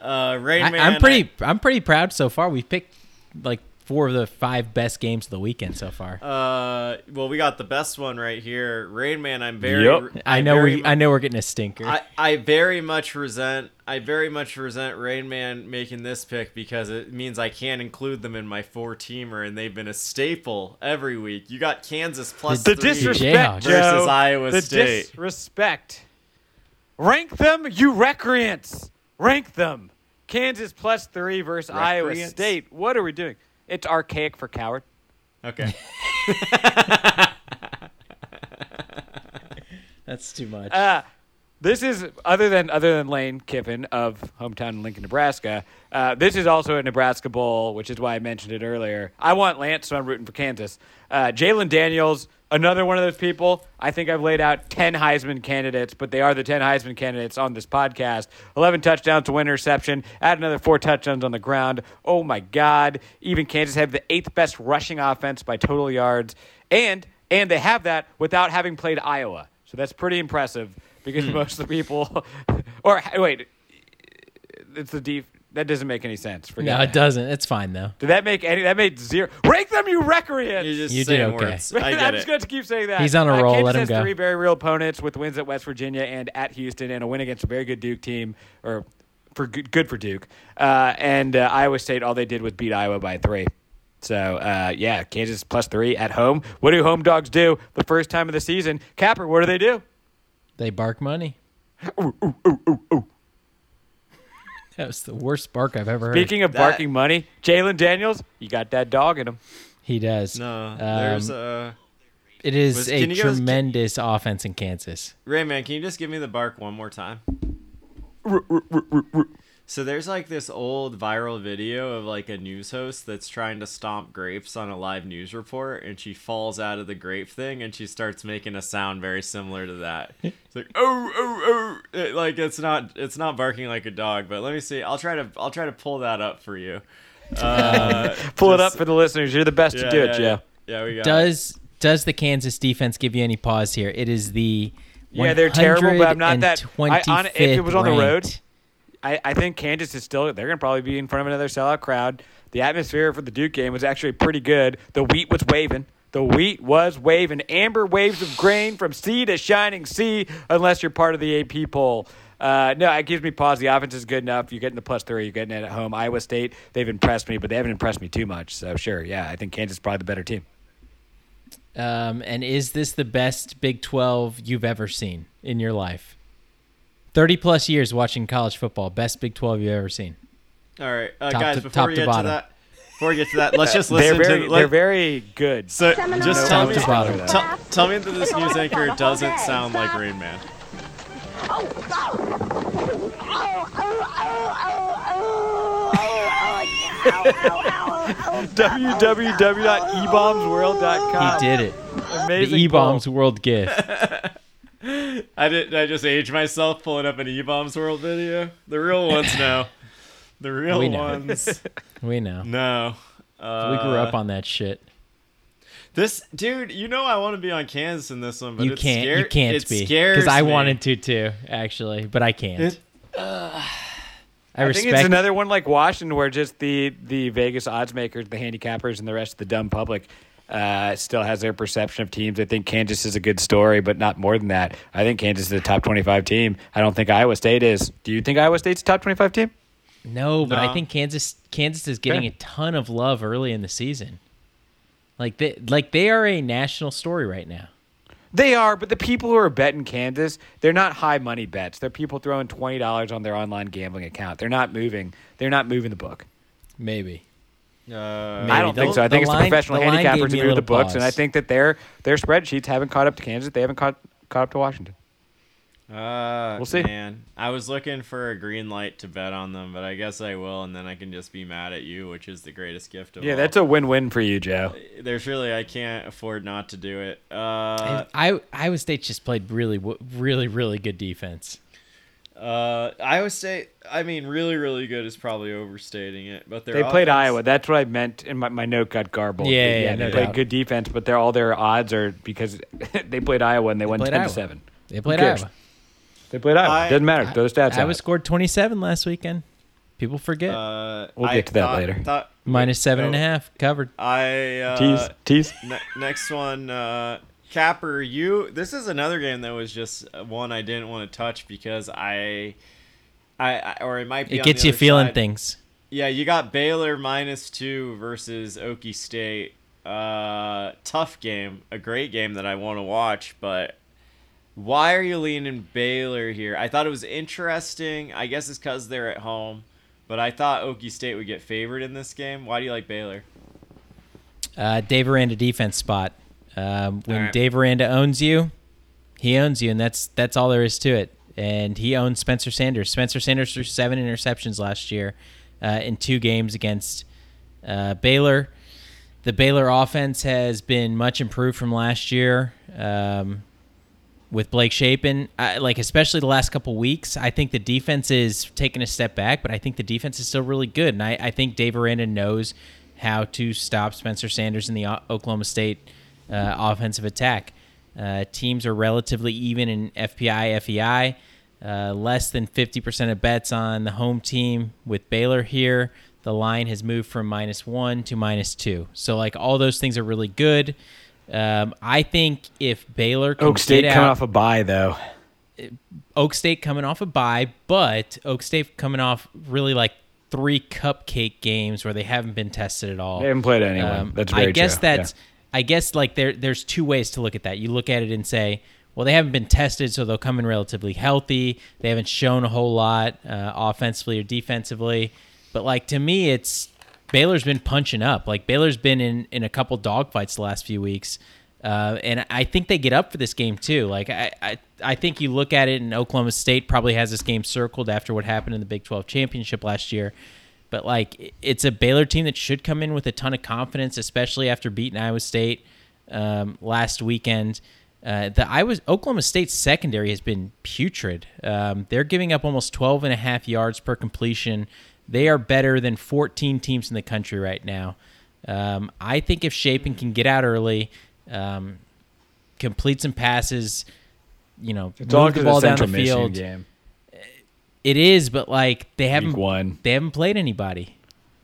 Uh, Rain Man. I, I'm pretty. I, I'm pretty proud so far. We picked like four of the five best games of the weekend so far. Uh, well, we got the best one right here. Rain Man, I'm very. Yep. I, I know very we. Mu- I know we're getting a stinker. I, I very much resent. I very much resent Rain Man making this pick because it means I can't include them in my four-teamer, and they've been a staple every week. You got Kansas plus the, the three disrespect versus Joe, Iowa the State. The disrespect. Rank them, you recreants. Rank them. Kansas plus three versus recreants. Iowa State. What are we doing? It's archaic for coward. Okay. That's too much. Uh, this is other than other than Lane Kiffin of hometown Lincoln, Nebraska. Uh, this is also a Nebraska Bowl, which is why I mentioned it earlier. I want Lance, so I'm rooting for Kansas. Uh, Jalen Daniels, another one of those people. I think I've laid out ten Heisman candidates, but they are the ten Heisman candidates on this podcast. eleven touchdowns to one interception. Add another four touchdowns on the ground. Oh, my God. Even Kansas have the eighth best rushing offense by total yards. And and they have that without having played Iowa. So that's pretty impressive because hmm. most of the people – or wait, it's the def- that doesn't make any sense. Forget no, it that. doesn't. It's fine, though. Did that make any – that made zero – rank them, you recreants! You just you say okay. words. I get I'm just going to keep saying that. He's on a uh, roll. Kansas Let him go. Kansas has three very real opponents with wins at West Virginia and at Houston and a win against a very good Duke team – or for good, good for Duke. Uh, and uh, Iowa State, all they did was beat Iowa by three. So, uh, yeah, Kansas plus three at home. What do home dogs do the first time of the season? Capper, what do they do? They bark money. Ooh, ooh, ooh, ooh, ooh. That was the worst bark I've ever Speaking heard. Speaking of that, barking money, Jalen Daniels, you got that dog in him. He does. No, um, there's a It is was, a tremendous guys, offense in Kansas. Rain Man, can you just give me the bark one more time? So there's like this old viral video of like a news host that's trying to stomp grapes on a live news report, and she falls out of the grape thing and she starts making a sound very similar to that. It's like oh oh oh, it, like it's not it's not barking like a dog, but let me see. I'll try to I'll try to pull that up for you. Uh, pull just, it up for the listeners. You're the best yeah, to do yeah, it, Joe. Yeah. yeah, we got. Does it. Does the Kansas defense give you any pause here? It is the yeah they're terrible, but I'm not that. I, on, if it was on the road. I, I think Kansas is still – they're going to probably be in front of another sellout crowd. The atmosphere for the Duke game was actually pretty good. The wheat was waving. The wheat was waving. Amber waves of grain from sea to shining sea, unless you're part of the A P poll. Uh, no, it gives me pause. The offense is good enough. You're getting the plus three. You're getting it at home. Iowa State, they've impressed me, but they haven't impressed me too much. So, sure, yeah, I think Kansas is probably the better team. Um, and is this the best Big twelve you've ever seen in your life? thirty-plus years watching college football. Best Big twelve you've ever seen. All right. Uh, guys, to, before, we to to that, before we get to that, let's just listen they're very, to the, like, they're very good. So just tell me, tell, tell me that this news anchor doesn't sound like Rain Man. Oh, oh, oh, oh, oh, w w w dot e bombs world dot com. He did it. Amazing. The E-Bombs World GIF. I did. I just aged myself pulling up an E-Bombs World video. The real ones know. The real we know. ones. We know. No. Uh, we grew up on that shit. This dude, you know, I want to be on Kansas in this one, but you it's can't. Scared, you can't it be because I me. wanted to too, actually, but I can't. It, uh, I, I respect think it's another one like Washington, where just the the Vegas odds makers, the handicappers, and the rest of the dumb public. Uh, still has their perception of teams. I think Kansas is a good story, but not more than that. I think Kansas is a top twenty-five team. I don't think Iowa State is. Do you think Iowa State's a top twenty-five team? No, but no. I think Kansas Kansas is getting Fair. a ton of love early in the season. Like they, like they are a national story right now. They are, but the people who are betting Kansas, they're not high money bets. They're people throwing twenty dollars on their online gambling account. They're not moving. They're not moving the book. Maybe. Uh, I don't think so. I think it's the professional handicappers who do the books, and I think that their their spreadsheets haven't caught up to Kansas. They haven't caught caught up to Washington. Uh, we'll see. Man, I was looking for a green light to bet on them, but I guess I will, and then I can just be mad at you, which is the greatest gift of all. Yeah, that's a win-win for you, Joe. There's really I can't afford not to do it. Uh, I Iowa State just played really, really, really good defense. Uh, Iowa State, I mean, really, really good is probably overstating it. But their they offense, played Iowa. That's what I meant, and my, my note got garbled. Yeah, yeah, yeah no they doubt. played good defense, but all their odds are because they played Iowa and they, they won ten to seven. They played Iowa. They played Iowa. I, Doesn't matter. I, Those stats. Iowa scored twenty-seven last weekend. People forget. Uh, we'll I get to that thought, later. Thought, Minus seven no, and a half covered. I uh, tease tease. Ne- next one. Uh, Capper, you this is another game that was just one I didn't want to touch because I, I, I or it might be it on gets the other you feeling side. Things. Yeah, you got Baylor minus two versus Okie State. Uh, tough game, a great game that I want to watch. But why are you leaning Baylor here? I thought it was interesting. I guess it's because they're at home, but I thought Okie State would get favored in this game. Why do you like Baylor? Uh, Dave Aranda defense spot. Um, when right. Dave Aranda owns you, he owns you, and that's that's all there is to it. And he owns Spencer Sanders. Spencer Sanders threw seven interceptions last year uh, in two games against uh, Baylor. The Baylor offense has been much improved from last year um, with Blake Shapen. I, like especially the last couple weeks, I think the defense is taking a step back, but I think the defense is still really good. And I, I think Dave Aranda knows how to stop Spencer Sanders in the o- Oklahoma State Uh, offensive attack. Uh, teams are relatively even in F P I, F E I. Uh, less than fifty percent of bets on the home team with Baylor here. The line has moved from minus one to minus two. So, like, all those things are really good. Um, I think if Baylor can Oak State get out, coming off a bye, though. Oak State coming off a bye, but Oak State coming off really, like, three cupcake games where they haven't been tested at all. They haven't played anyone. Um, that's very I guess true. that's... Yeah. I guess like there, there's two ways to look at that. You look at it and say, well, they haven't been tested, so they'll come in relatively healthy. They haven't shown a whole lot uh, offensively or defensively. But like to me, it's Baylor's been punching up. Like Baylor's been in, in a couple dogfights the last few weeks. Uh, and I think they get up for this game too. Like I, I, I think you look at it, and Oklahoma State probably has this game circled after what happened in the Big twelve championship last year. But like, it's a Baylor team that should come in with a ton of confidence, especially after beating Iowa State um, last weekend. Uh, the Iowa Oklahoma State secondary has been putrid. Um, they're giving up almost twelve and a half yards per completion. They are better than fourteen teams in the country right now. Um, I think if Chapin can get out early, um, complete some passes, you know, it's move the ball the down the field. Game. It is, but like they haven't won. They haven't played anybody.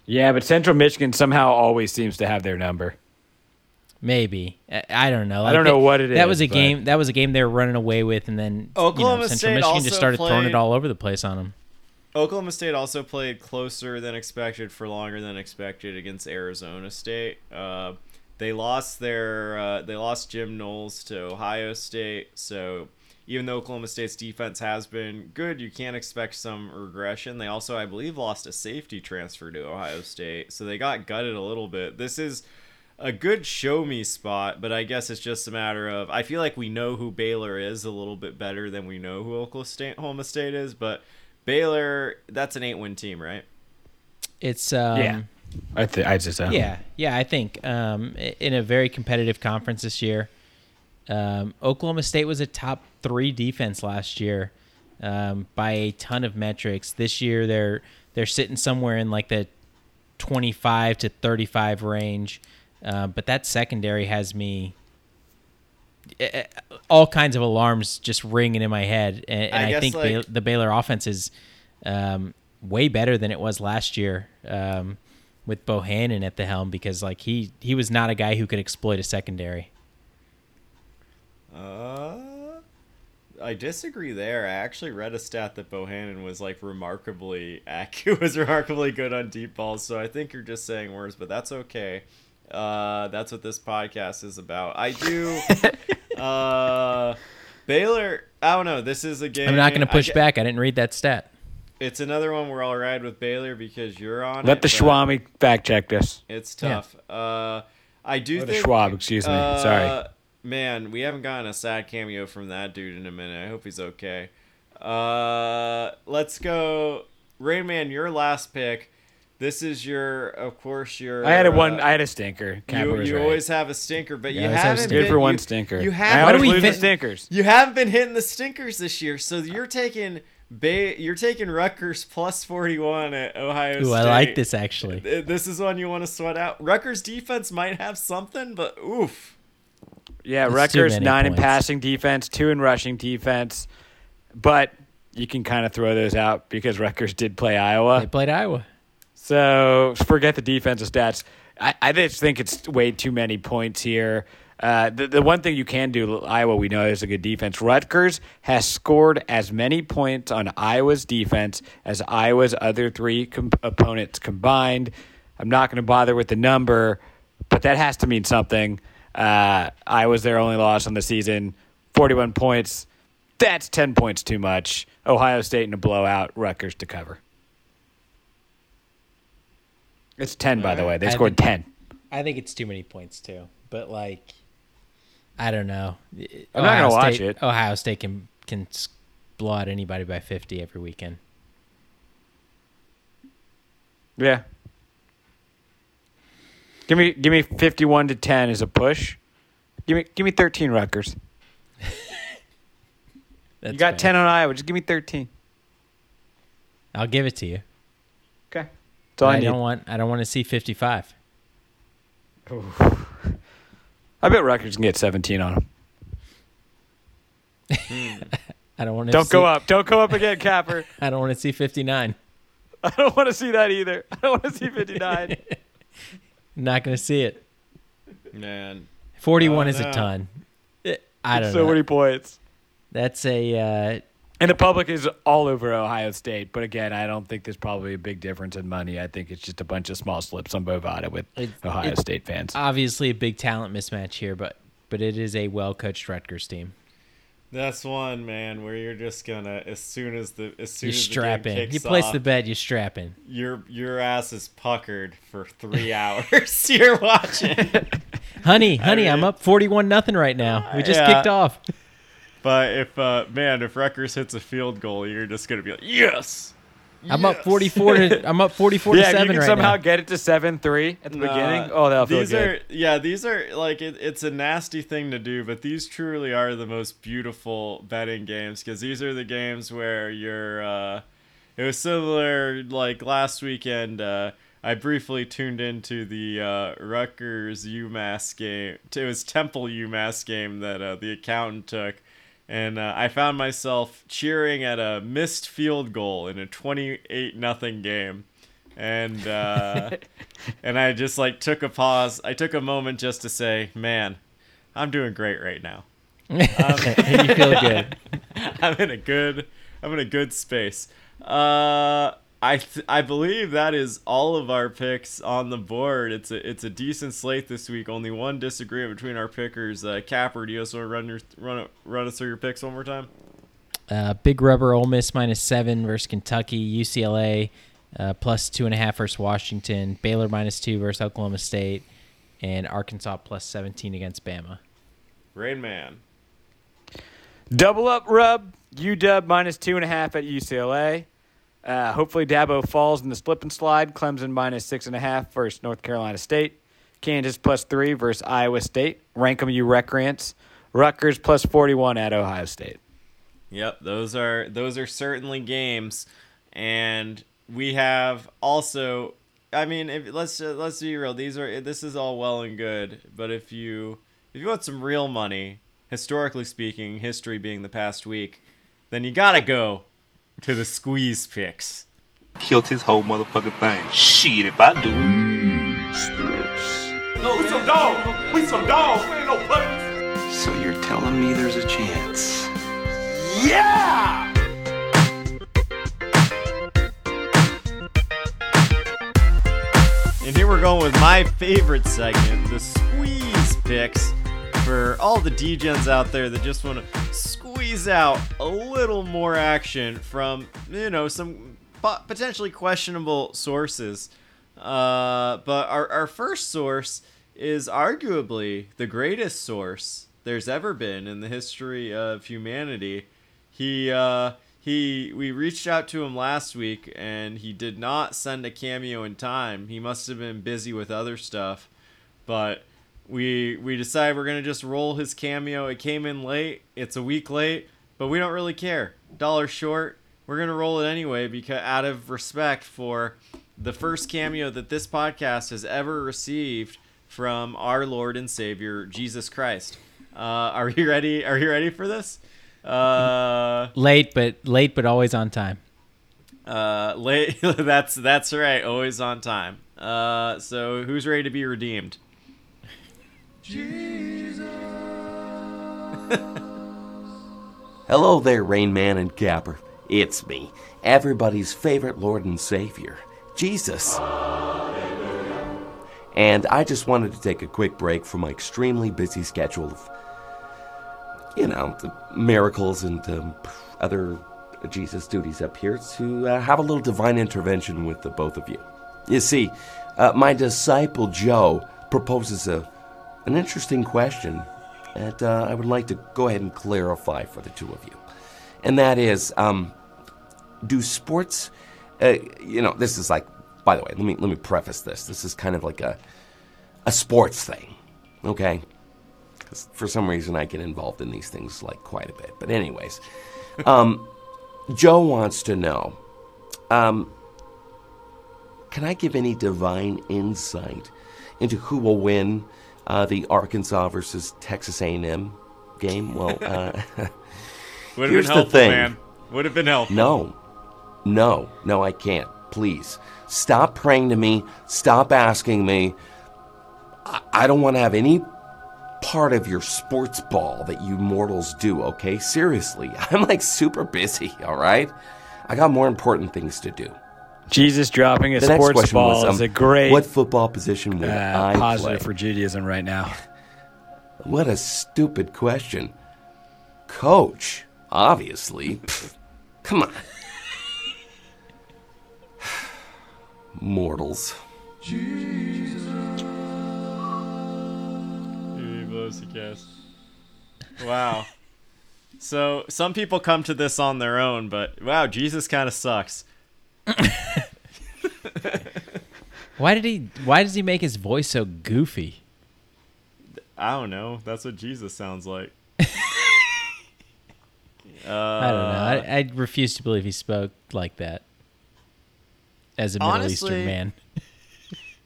Yeah, but Central Michigan somehow always seems to have their number. Maybe I, I don't know. Like I don't know they, what it that is. That was a but... game. That was a game they were running away with, and then Oklahoma you know, Central State Michigan also just started played... throwing it all over the place on them. Oklahoma State also played closer than expected for longer than expected against Arizona State. Uh, They lost their uh, they lost Jim Knowles to Ohio State, so even though Oklahoma State's defense has been good, you can't expect some regression. They also, I believe, lost a safety transfer to Ohio State, so they got gutted a little bit. This is a good show me spot, but I guess it's just a matter of, I feel like we know who Baylor is a little bit better than we know who Oklahoma State is, but Baylor, that's an eight-win team, right? It's um... yeah. I th- I just um, yeah yeah I think um, in a very competitive conference this year, um, Oklahoma State was a top three defense last year um, by a ton of metrics. This year they're they're sitting somewhere in like the twenty-five to thirty-five range, uh, but that secondary has me uh, all kinds of alarms just ringing in my head, and, and I, I think like, Baylor, the Baylor offense is um, way better than it was last year. Um, with Bohannon at the helm, because like he, he was not a guy who could exploit a secondary. Uh, I disagree there. I actually read a stat that Bohannon was like remarkably accurate, was remarkably good on deep balls. So I think you're just saying words, but that's okay. Uh, that's what this podcast is about. I do. uh, Baylor. I don't know. This is a game. I'm not going to push I get, back. I didn't read that stat. It's another one where I'll ride with Baylor because you're on. Let it, the Schwab fact check this. It's tough. Yeah. Uh, I do Let think. The Schwab, excuse me. Uh, Sorry. Man, we haven't gotten a sad cameo from that dude in a minute. I hope he's okay. Uh, let's go. Rain Man, your last pick. This is your, of course, your. I had a one. Uh, I had a stinker. Capper you you right. always have a stinker, but yeah, you haven't. Good for one you, stinker. You have. Why do we lose the stinkers? You haven't been hitting the stinkers this year, so you're taking. Bay, you're taking Rutgers plus forty-one at Ohio State. Ooh, I like this, actually. This is one you want to sweat out. Rutgers defense might have something, but oof. Yeah, it's Rutgers, nine points in passing defense, two in rushing defense. But you can kind of throw those out because Rutgers did play Iowa. They played Iowa. So forget the defensive stats. I, I just think it's way too many points here. Uh, the, the one thing you can do, Iowa, we know is a good defense. Rutgers has scored as many points on Iowa's defense as Iowa's other three com- opponents combined. I'm not going to bother with the number, but that has to mean something. Uh, Iowa's their only loss on the season, forty-one points. That's ten points too much. Ohio State in a blowout, Rutgers to cover. It's ten, by the way. They scored ten. I think it's too many points, too. But, like... I don't know. I'm Ohio not going to watch it. Ohio State can can blow out anybody by fifty every weekend. Yeah. Give me give me fifty-one to ten as a push. Give me give me thirteen Rutgers. That's you got fair. ten on Iowa. Just give me thirteen. I'll give it to you. Okay. That's all I, I need. don't want. I don't want to see fifty-five. Oh. I bet Rutgers can get seventeen on them. I don't want to. Don't see... go up. Don't go up again, Capper. I don't want to see fifty-nine. I don't want to see that either. I don't want to see fifty-nine. Not going to see it. Man, forty-one oh, is no. a ton. I don't so know. So many points. That's a. Uh... And the public is all over Ohio State, but again, I don't think there's probably a big difference in money. I think it's just a bunch of small slips on Bovada with it's, Ohio it's... State fans. Obviously, a big talent mismatch here, but but it is a well-coached Rutgers team. That's one, man, where you're just gonna as soon as the as soon you as strap the game in. Kicks you place off, the bet, you strap in. Your your ass is puckered for three hours. You're watching. honey, honey, I mean, I'm up forty-one nothing right now. We just yeah. kicked off. But if, uh, man, if Rutgers hits a field goal, you're just going to be like, yes. I'm yes. up forty-four. To, I'm up forty-four yeah, to seven right now. Yeah, you can somehow now. get it to seven three at the nah, beginning. Oh, that'll feel these good. Are, yeah, these are like it, it's a nasty thing to do, but these truly are the most beautiful betting games because these are the games where you're. Uh, it was similar like last weekend. Uh, I briefly tuned into the uh, Rutgers UMass game. It was Temple UMass game that uh, the accountant took. And uh, I found myself cheering at a missed field goal in a twenty-eight nothing game. And uh, and I just like took a pause. I took a moment just to say, man, I'm doing great right now. Um, you feel good. I'm in a good I'm in a good space. Uh, I th- I believe that is all of our picks on the board. It's a it's a decent slate this week. Only one disagreement between our pickers. Uh, Capper, do you also run your run run us through your picks one more time? Uh, Big Rubber, Ole Miss minus seven versus Kentucky, U C L A uh, plus two and a half versus Washington, Baylor minus two versus Oklahoma State, and Arkansas plus seventeen against Bama. Rain Man, double up rub. U W minus two and a half at U C L A. Uh, hopefully Dabo falls in the slip and slide. Clemson minus six and a half versus North Carolina State. Kansas plus three versus Iowa State. Rank them, you recreants. Rutgers plus forty-one at Ohio State. Yep, those are those are certainly games, and we have also. I mean, if, let's uh, let's be real. These are this is all well and good, but if you if you want some real money, historically speaking, history being the past week, then you gotta go to the squeeze picks. Killed his whole motherfucking thing. Shit, if I do it. Strips. No, we some dogs. We some dogs. We ain't no puppies. So you're telling me there's a chance? Yeah! And here we're going with my favorite segment, the squeeze picks. For all the D-gens out there that just want to squeeze out a little more action from, you know, some potentially questionable sources. Uh, but our, our first source is arguably the greatest source there's ever been in the history of humanity. He, uh, he, we reached out to him last week and he did not send a cameo in time. He must have been busy with other stuff, but... We we decide we're going to just roll his cameo. It came in late. It's a week late, but we don't really care. Dollar short, we're going to roll it anyway because out of respect for the first cameo that this podcast has ever received from our Lord and Savior, Jesus Christ. Uh, are you ready? Are you ready for this? Uh, late, but late, but always on time. Uh, late. that's that's right. Always on time. Uh, so who's ready to be redeemed? Jesus. Hello there, Rain Man and Capper. It's me, everybody's favorite Lord and Savior, Jesus. Hallelujah. And I just wanted to take a quick break from my extremely busy schedule of, you know, the miracles and um, other Jesus duties up here to uh, have a little divine intervention with the both of you. You see, uh, my disciple Joe proposes a An interesting question that uh, I would like to go ahead and clarify for the two of you. And that is, um, do sports, uh, you know, this is like, by the way, let me let me preface this. This is kind of like a a sports thing, okay? Because for some reason I get involved in these things like quite a bit. But anyways, um, Joe wants to know, um, can I give any divine insight into who will win Uh, the Arkansas versus Texas A and M game? Well, uh, Would here's have been helpful, the thing. Man. Would have been helpful. No, no, no, I can't. Please stop praying to me. Stop asking me. I, I don't want to have any part of your sports ball that you mortals do, okay? Seriously, I'm like super busy, all right? I got more important things to do. Jesus dropping a the sports ball was, um, is a great... What football position would uh, I positive play? For Judaism right now. What a stupid question. Coach, obviously. Come on. Mortals. Jesus. close to kiss. Wow. So some people come to this on their own, but wow, Jesus kind of sucks. Why did he? Why does he make his voice so goofy? I don't know. That's what Jesus sounds like. uh, I don't know. I, I refuse to believe he spoke like that as a Middle honestly, Eastern man.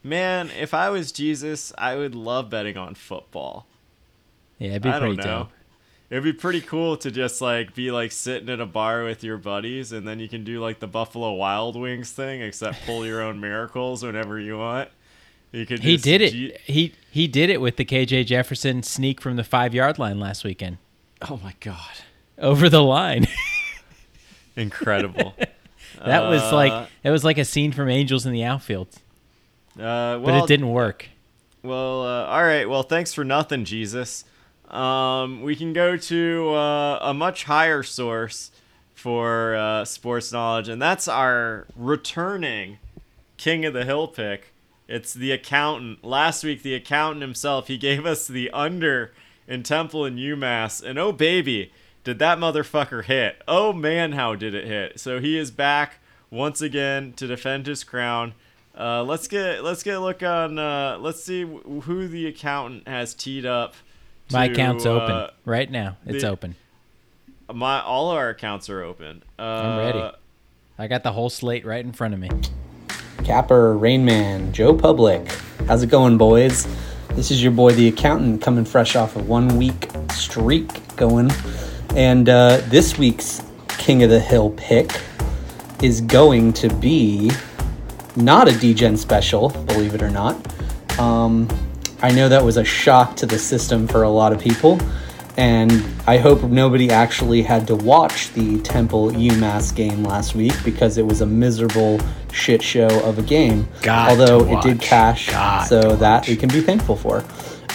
Man, if I was Jesus, I would love betting on football. Yeah, it'd be I pretty don't know. dope. It'd be pretty cool to just like be like sitting at a bar with your buddies, and then you can do like the Buffalo Wild Wings thing, except pull your own miracles whenever you want. You could. He just did it. G- he he did it with the K J Jefferson sneak from the five yard line last weekend. Oh my God! Over the line. Incredible. That uh, was like it was like a scene from Angels in the Outfield. Uh, well, but it didn't work. Well, uh, all right. Well, thanks for nothing, Jesus. Um, we can go to uh, a much higher source for uh, sports knowledge, and that's our returning King of the Hill pick. It's the accountant. Last week, the accountant himself, he gave us the under in Temple and UMass, and oh baby, did that motherfucker hit. Oh man, how did it hit. So he is back once again to defend his crown. Uh, let's get let's get a look on, uh, let's see who the accountant has teed up. To, my account's uh, open right now. It's the, open. My all of our accounts are open. Uh, I'm ready. I got the whole slate right in front of me. Capper, Rain Man, Joe Public. How's it going, boys? This is your boy, the accountant, coming fresh off a one-week streak going. And uh, this week's King of the Hill pick is going to be not a D Gen special, believe it or not. Um... I know that was a shock to the system for a lot of people, and I hope nobody actually had to watch the Temple UMass game last week because it was a miserable shit show of a game. Got Although it did cash, Got so that we can be thankful for.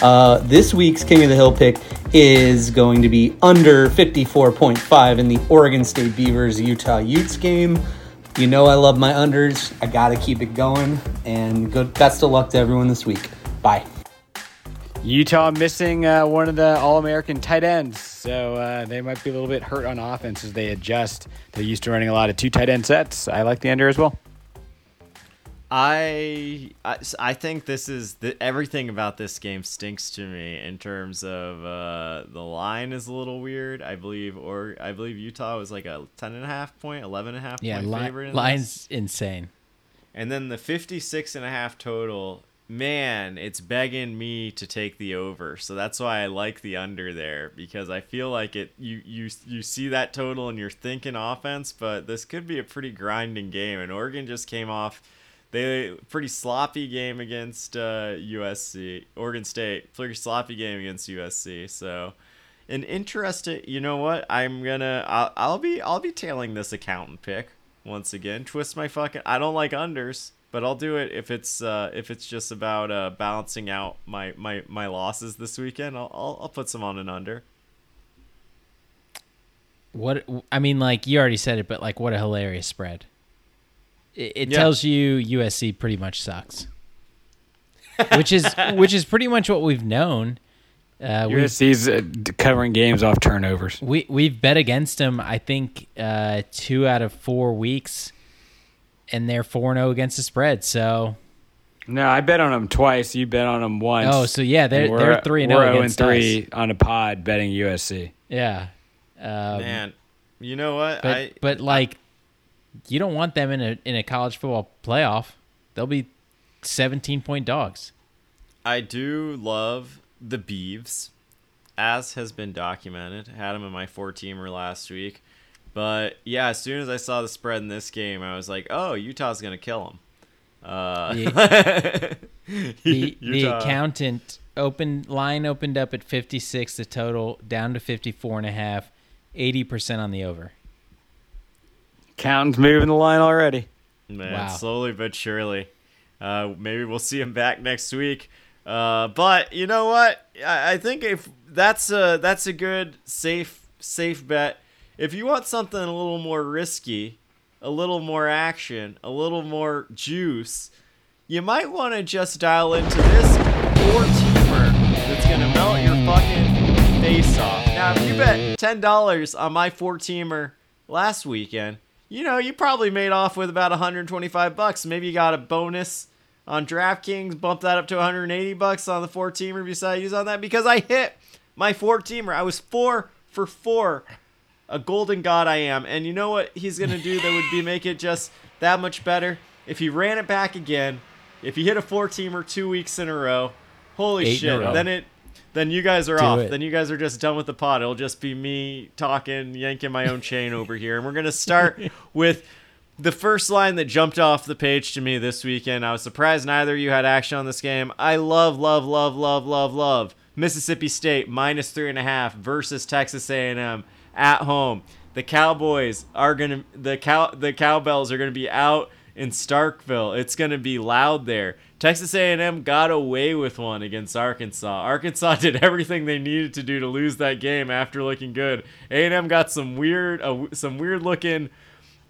Uh, this week's King of the Hill pick is going to be under fifty-four point five in the Oregon State Beavers Utah Utes game. You know I love my unders. I gotta keep it going, and good best of luck to everyone this week. Bye. Utah missing uh, one of the All-American tight ends, so uh, they might be a little bit hurt on offense as they adjust. They're used to running a lot of two tight end sets. I like the under as well. I I, I think this is the, everything about this game stinks to me in terms of uh, the line is a little weird. I believe or I believe Utah was like a ten and a half point, eleven and a half yeah, point li- favorite. Yeah, line's this. Insane. And then the fifty-six and a half total. Man, it's begging me to take the over, so that's why I like the under there, because I feel like it. You you you see that total and you're thinking offense, but this could be a pretty grinding game. And Oregon just came off they pretty sloppy game against uh, U S C, Oregon State, pretty sloppy game against U S C. So, an interesting. You know what? I'm gonna I'll, I'll be I'll be tailing this accountant pick once again. Twist my fucking. I don't like unders. But I'll do it if it's uh, if it's just about uh, balancing out my, my, my losses this weekend. I'll, I'll I'll put some on an under. What I mean, like you already said it, but like what a hilarious spread! It, it yeah. tells you U S C pretty much sucks, which is which is pretty much what we've known. Uh, U S C's uh, covering games off turnovers. We we've bet against them. I think uh, two out of four weeks. And they're four and oh against the spread, so... No, I bet on them twice. You bet on them once. Oh, so yeah, they're they're three and oh against us. We're zero and three on a pod betting U S C. Yeah. Um, Man, you know what? But, I, but like, I, you don't want them in a in a college football playoff. They'll be seventeen-point dogs. I do love the Beavs, as has been documented. Had them in my four-teamer last week. But, yeah, as soon as I saw the spread in this game, I was like, oh, Utah's going to kill them. Uh, the, the, the accountant opened, line opened up at fifty-six, the total down to fifty-four point five, eighty percent on the over. Accountant's moving the line already. Man, wow. Slowly but surely. Uh, maybe we'll see him back next week. Uh, but, you know what? I, I think if that's a, that's a good, safe, safe bet. If you want something a little more risky, a little more action, a little more juice, you might want to just dial into this four-teamer that's going to gonna melt your fucking face off. Now, if you bet ten dollars on my four-teamer last weekend, you know, you probably made off with about one hundred twenty-five bucks. Maybe you got a bonus on DraftKings, bump that up to one hundred eighty bucks on the four-teamer beside you on that, because I hit my four-teamer. I was four for four. A golden god I am. And you know what he's going to do that would be make it just that much better? If he ran it back again, if he hit a four-teamer two weeks in a row, holy Eight shit, then it, then you guys are do off. It. Then you guys are just done with the pod. It'll just be me talking, yanking my own chain over here. And we're going to start with the first line that jumped off the page to me this weekend. I was surprised neither of you had action on this game. I love, love, love, love, love, love Mississippi State minus three and a half versus Texas A and M. At home, the Cowboys are gonna the cow the cowbells are gonna be out in Starkville. It's gonna be loud there. Texas A and M got away with one against Arkansas. Arkansas did everything they needed to do to lose that game after looking good. A and M got some weird uh, some weird looking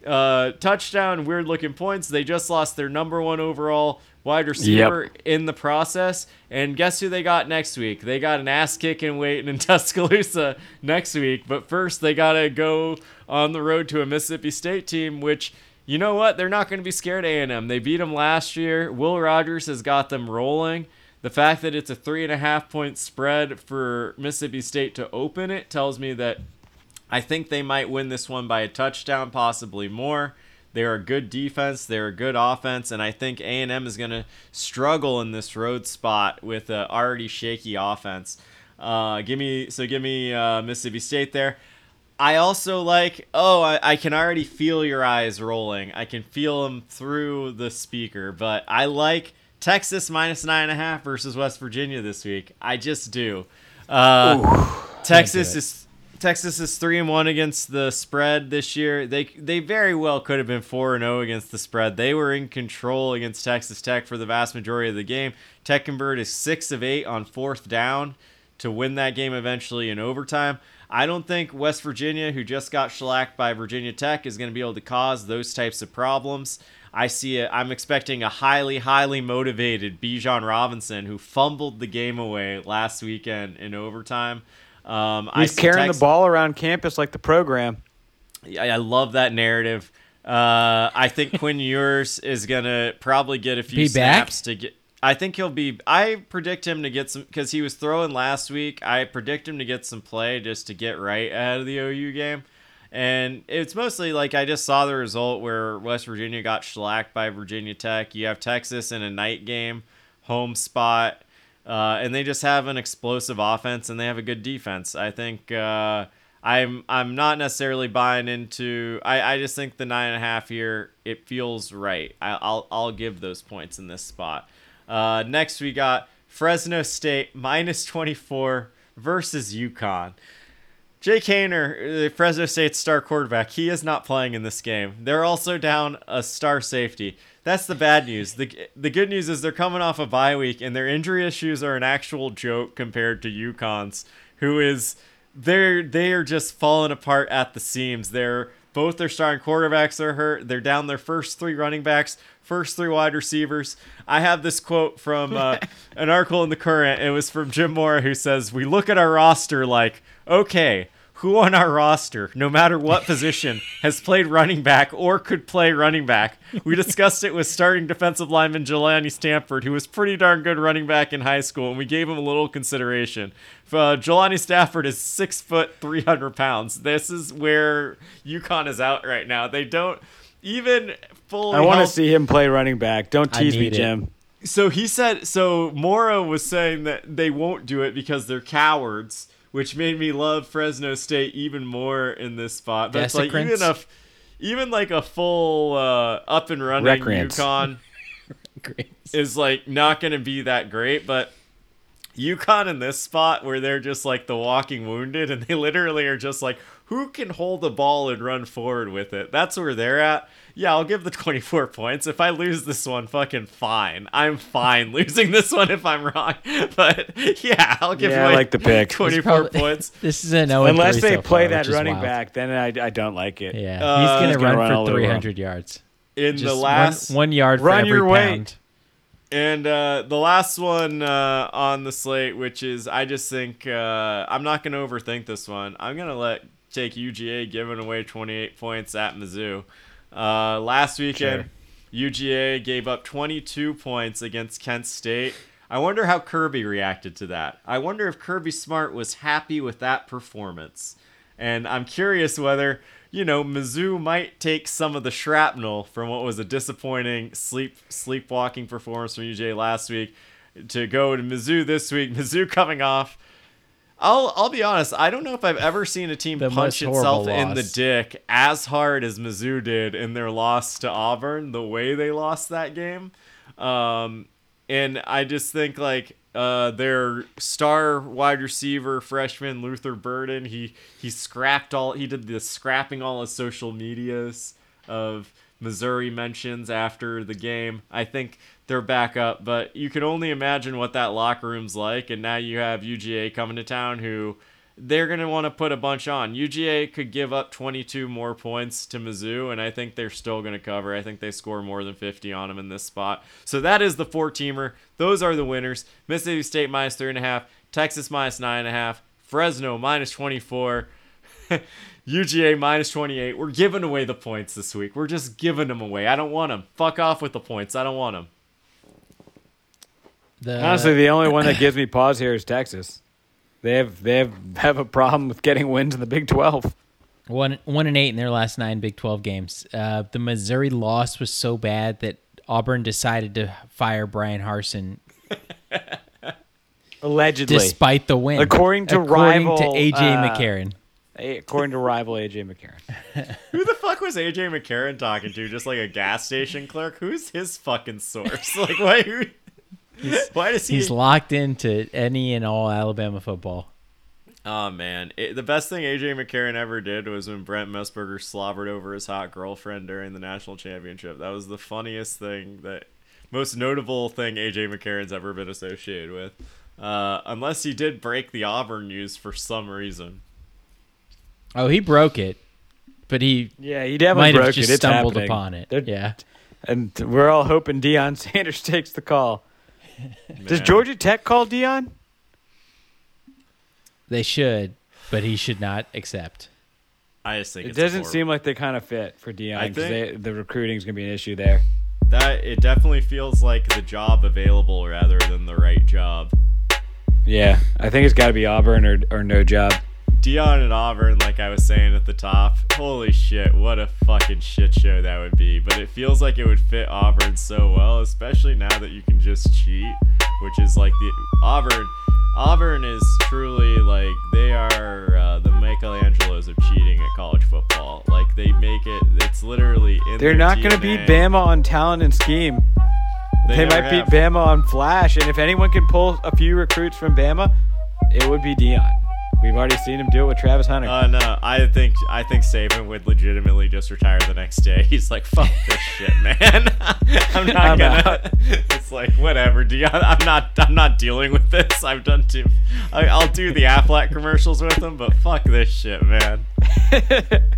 uh, touchdown, weird looking points. They just lost their number one overall wide receiver yep. in the process. And guess who they got next week? They got an ass kicking waiting in Tuscaloosa next week. But first, they got to go on the road to a Mississippi State team, which, you know what? They're not going to be scared of A and M. They beat them last year. Will Rogers has got them rolling. The fact that it's a three and a half point spread for Mississippi State to open it tells me that I think they might win this one by a touchdown, possibly more. They're a good defense. They're a good offense. And I think A and M is going to struggle in this road spot with an already shaky offense. Uh, give me So give me uh, Mississippi State there. I also like, oh, I, I can already feel your eyes rolling. I can feel them through the speaker. But I like Texas minus nine and a half versus West Virginia this week. I just do. Uh, Ooh, Texas is... Texas is three and one against the spread this year. They they very well could have been four and zero against the spread. They were in control against Texas Tech for the vast majority of the game. Tech converted is six of eight on fourth down to win that game eventually in overtime. I don't think West Virginia, who just got shellacked by Virginia Tech, is going to be able to cause those types of problems. I see it. I'm expecting a highly, highly motivated Bijan Robinson, who fumbled the game away last weekend in overtime. Um, He's I carrying Texas. The ball around campus like the program. I, I love that narrative. Uh, I think Quinn Ewers is gonna probably get a few be snaps back? to get. I think he'll be. I predict him to get some because he was throwing last week. I predict him to get some play just to get right ahead of the O U game. And it's mostly like I just saw the result where West Virginia got shellacked by Virginia Tech. You have Texas in a night game, home spot. Uh, and they just have an explosive offense, and they have a good defense. I think uh, I'm I'm not necessarily buying into. I, I just think the nine and a half here it feels right. I, I'll I'll give those points in this spot. Uh, next we got Fresno State minus twenty-four versus UConn. Jake Haener, Fresno State's star quarterback, he is not playing in this game. They're also down a star safety. That's the bad news. The The good news is they're coming off a bye week, and their injury issues are an actual joke compared to UConn's, who is they're they are just falling apart at the seams. They're both their starting quarterbacks are hurt. They're down their first three running backs, first three wide receivers. I have this quote from uh, an article in The Current. It was from Jim Mora, who says, "We look at our roster like, okay, who on our roster, no matter what position, has played running back or could play running back? We discussed it with starting defensive lineman Jelani Stanford, who was pretty darn good running back in high school, and we gave him a little consideration. Uh, Jelani Stanford is six foot, three hundred pounds. This is where UConn is out right now. They don't even fully. I want help. to see him play running back. Don't tease me, it. Jim. So he said. So Mora was saying that they won't do it because they're cowards, which made me love Fresno State even more in this spot. But it's like even a, even like a full uh, up and running UConn is like not going to be that great. But UConn in this spot where they're just like the walking wounded, and they literally are just like, who can hold the ball and run forward with it? That's where they're at. Yeah, I'll give the twenty-four points. If I lose this one, fucking fine. I'm fine losing this one if I'm wrong. But yeah, I'll give yeah, I like the pick. twenty-four probably, points. This is an zero and three unless they so play far, that running wild. back, then I, I don't like it. Yeah, uh, he's gonna, he's gonna run, run for three hundred yards in just the last one, one yard. Run for every your pound. Way. And uh, the last one uh, on the slate, which is, I just think, uh, I'm not going to overthink this one. I'm going to let take U G A giving away twenty-eight points at Mizzou. Uh, last weekend, sure. U G A gave up twenty-two points against Kent State. I wonder how Kirby reacted to that. I wonder if Kirby Smart was happy with that performance. And I'm curious whether, you know, Mizzou might take some of the shrapnel from what was a disappointing sleep sleepwalking performance from U G A last week to go to Mizzou this week. Mizzou coming off. I'll I'll be honest. I don't know if I've ever seen a team punch itself in the dick as hard as Mizzou did in their loss to Auburn, the way they lost that game. Um, and I just think, like, Uh, their star wide receiver freshman Luther Burden, he he scrapped all he did the scrapping all his social medias of Missouri mentions after the game. I think they're back up, but you can only imagine what that locker room's like. And now you have U G A coming to town, who they're gonna want to put a bunch on. U G A could give up twenty-two more points to Mizzou, and I think they're still gonna cover. I think they score more than fifty on them in this spot. So that is the four-teamer. Those are the winners. Mississippi State minus three and a half, Texas minus nine and a half, Fresno minus twenty-four, U G A minus twenty-eight. We're giving away the points this week. We're just giving them away. I don't want them. Fuck off with the points. I don't want them. The... Honestly, the only one that gives me pause here is Texas. They have they have, have a problem with getting wins in the Big twelve. One one and eight in their last nine Big twelve games. Uh, the Missouri loss was so bad that Auburn decided to fire Brian Harsin. Allegedly, despite the win, according to according rival to A J uh, McCarron. According to rival A J McCarron. Who the fuck was A J McCarron talking to? Just like a gas station clerk. Who's his fucking source? Like why? Who- He's, Why does he... he's locked into any and all Alabama football. Oh, man. It, the best thing A J McCarron ever did was when Brent Musburger slobbered over his hot girlfriend during the national championship. That was the funniest thing, that most notable thing A J McCarron's ever been associated with. Uh, unless he did break the Auburn news for some reason. Oh, he broke it. But he, yeah, he definitely might broke have just it. stumbled it's upon it. They're, yeah, and we're all hoping Deion Sanders takes the call. Man. Does Georgia Tech call Deion? They should, but he should not accept. I just think it it's doesn't horrible. seem like they kind of fit for Deion, because the recruiting is going to be an issue there. That it definitely feels like the job available rather than the right job. Yeah, I think it's got to be Auburn or or no job. Deion at Auburn, like I was saying at the top, holy shit, what a fucking shit show that would be. But it feels like it would fit Auburn so well, especially now that you can just cheat, which is like the Auburn. Auburn is truly like, they are uh, the Michelangelos of cheating at college football. Like they make it, it's literally in They're their not going to beat Bama on talent and scheme. They, they might have. beat Bama on flash, and if anyone can pull a few recruits from Bama, it would be Deion. We've already seen him do it with Travis Hunter. Uh, no, I think I think Saban would legitimately just retire the next day. He's like, fuck this shit, man. I'm not I'm gonna. Out. It's like whatever, Deion. I'm not. I'm not dealing with this. I've done too. I, I'll do the Aflac commercials with him, but fuck this shit, man.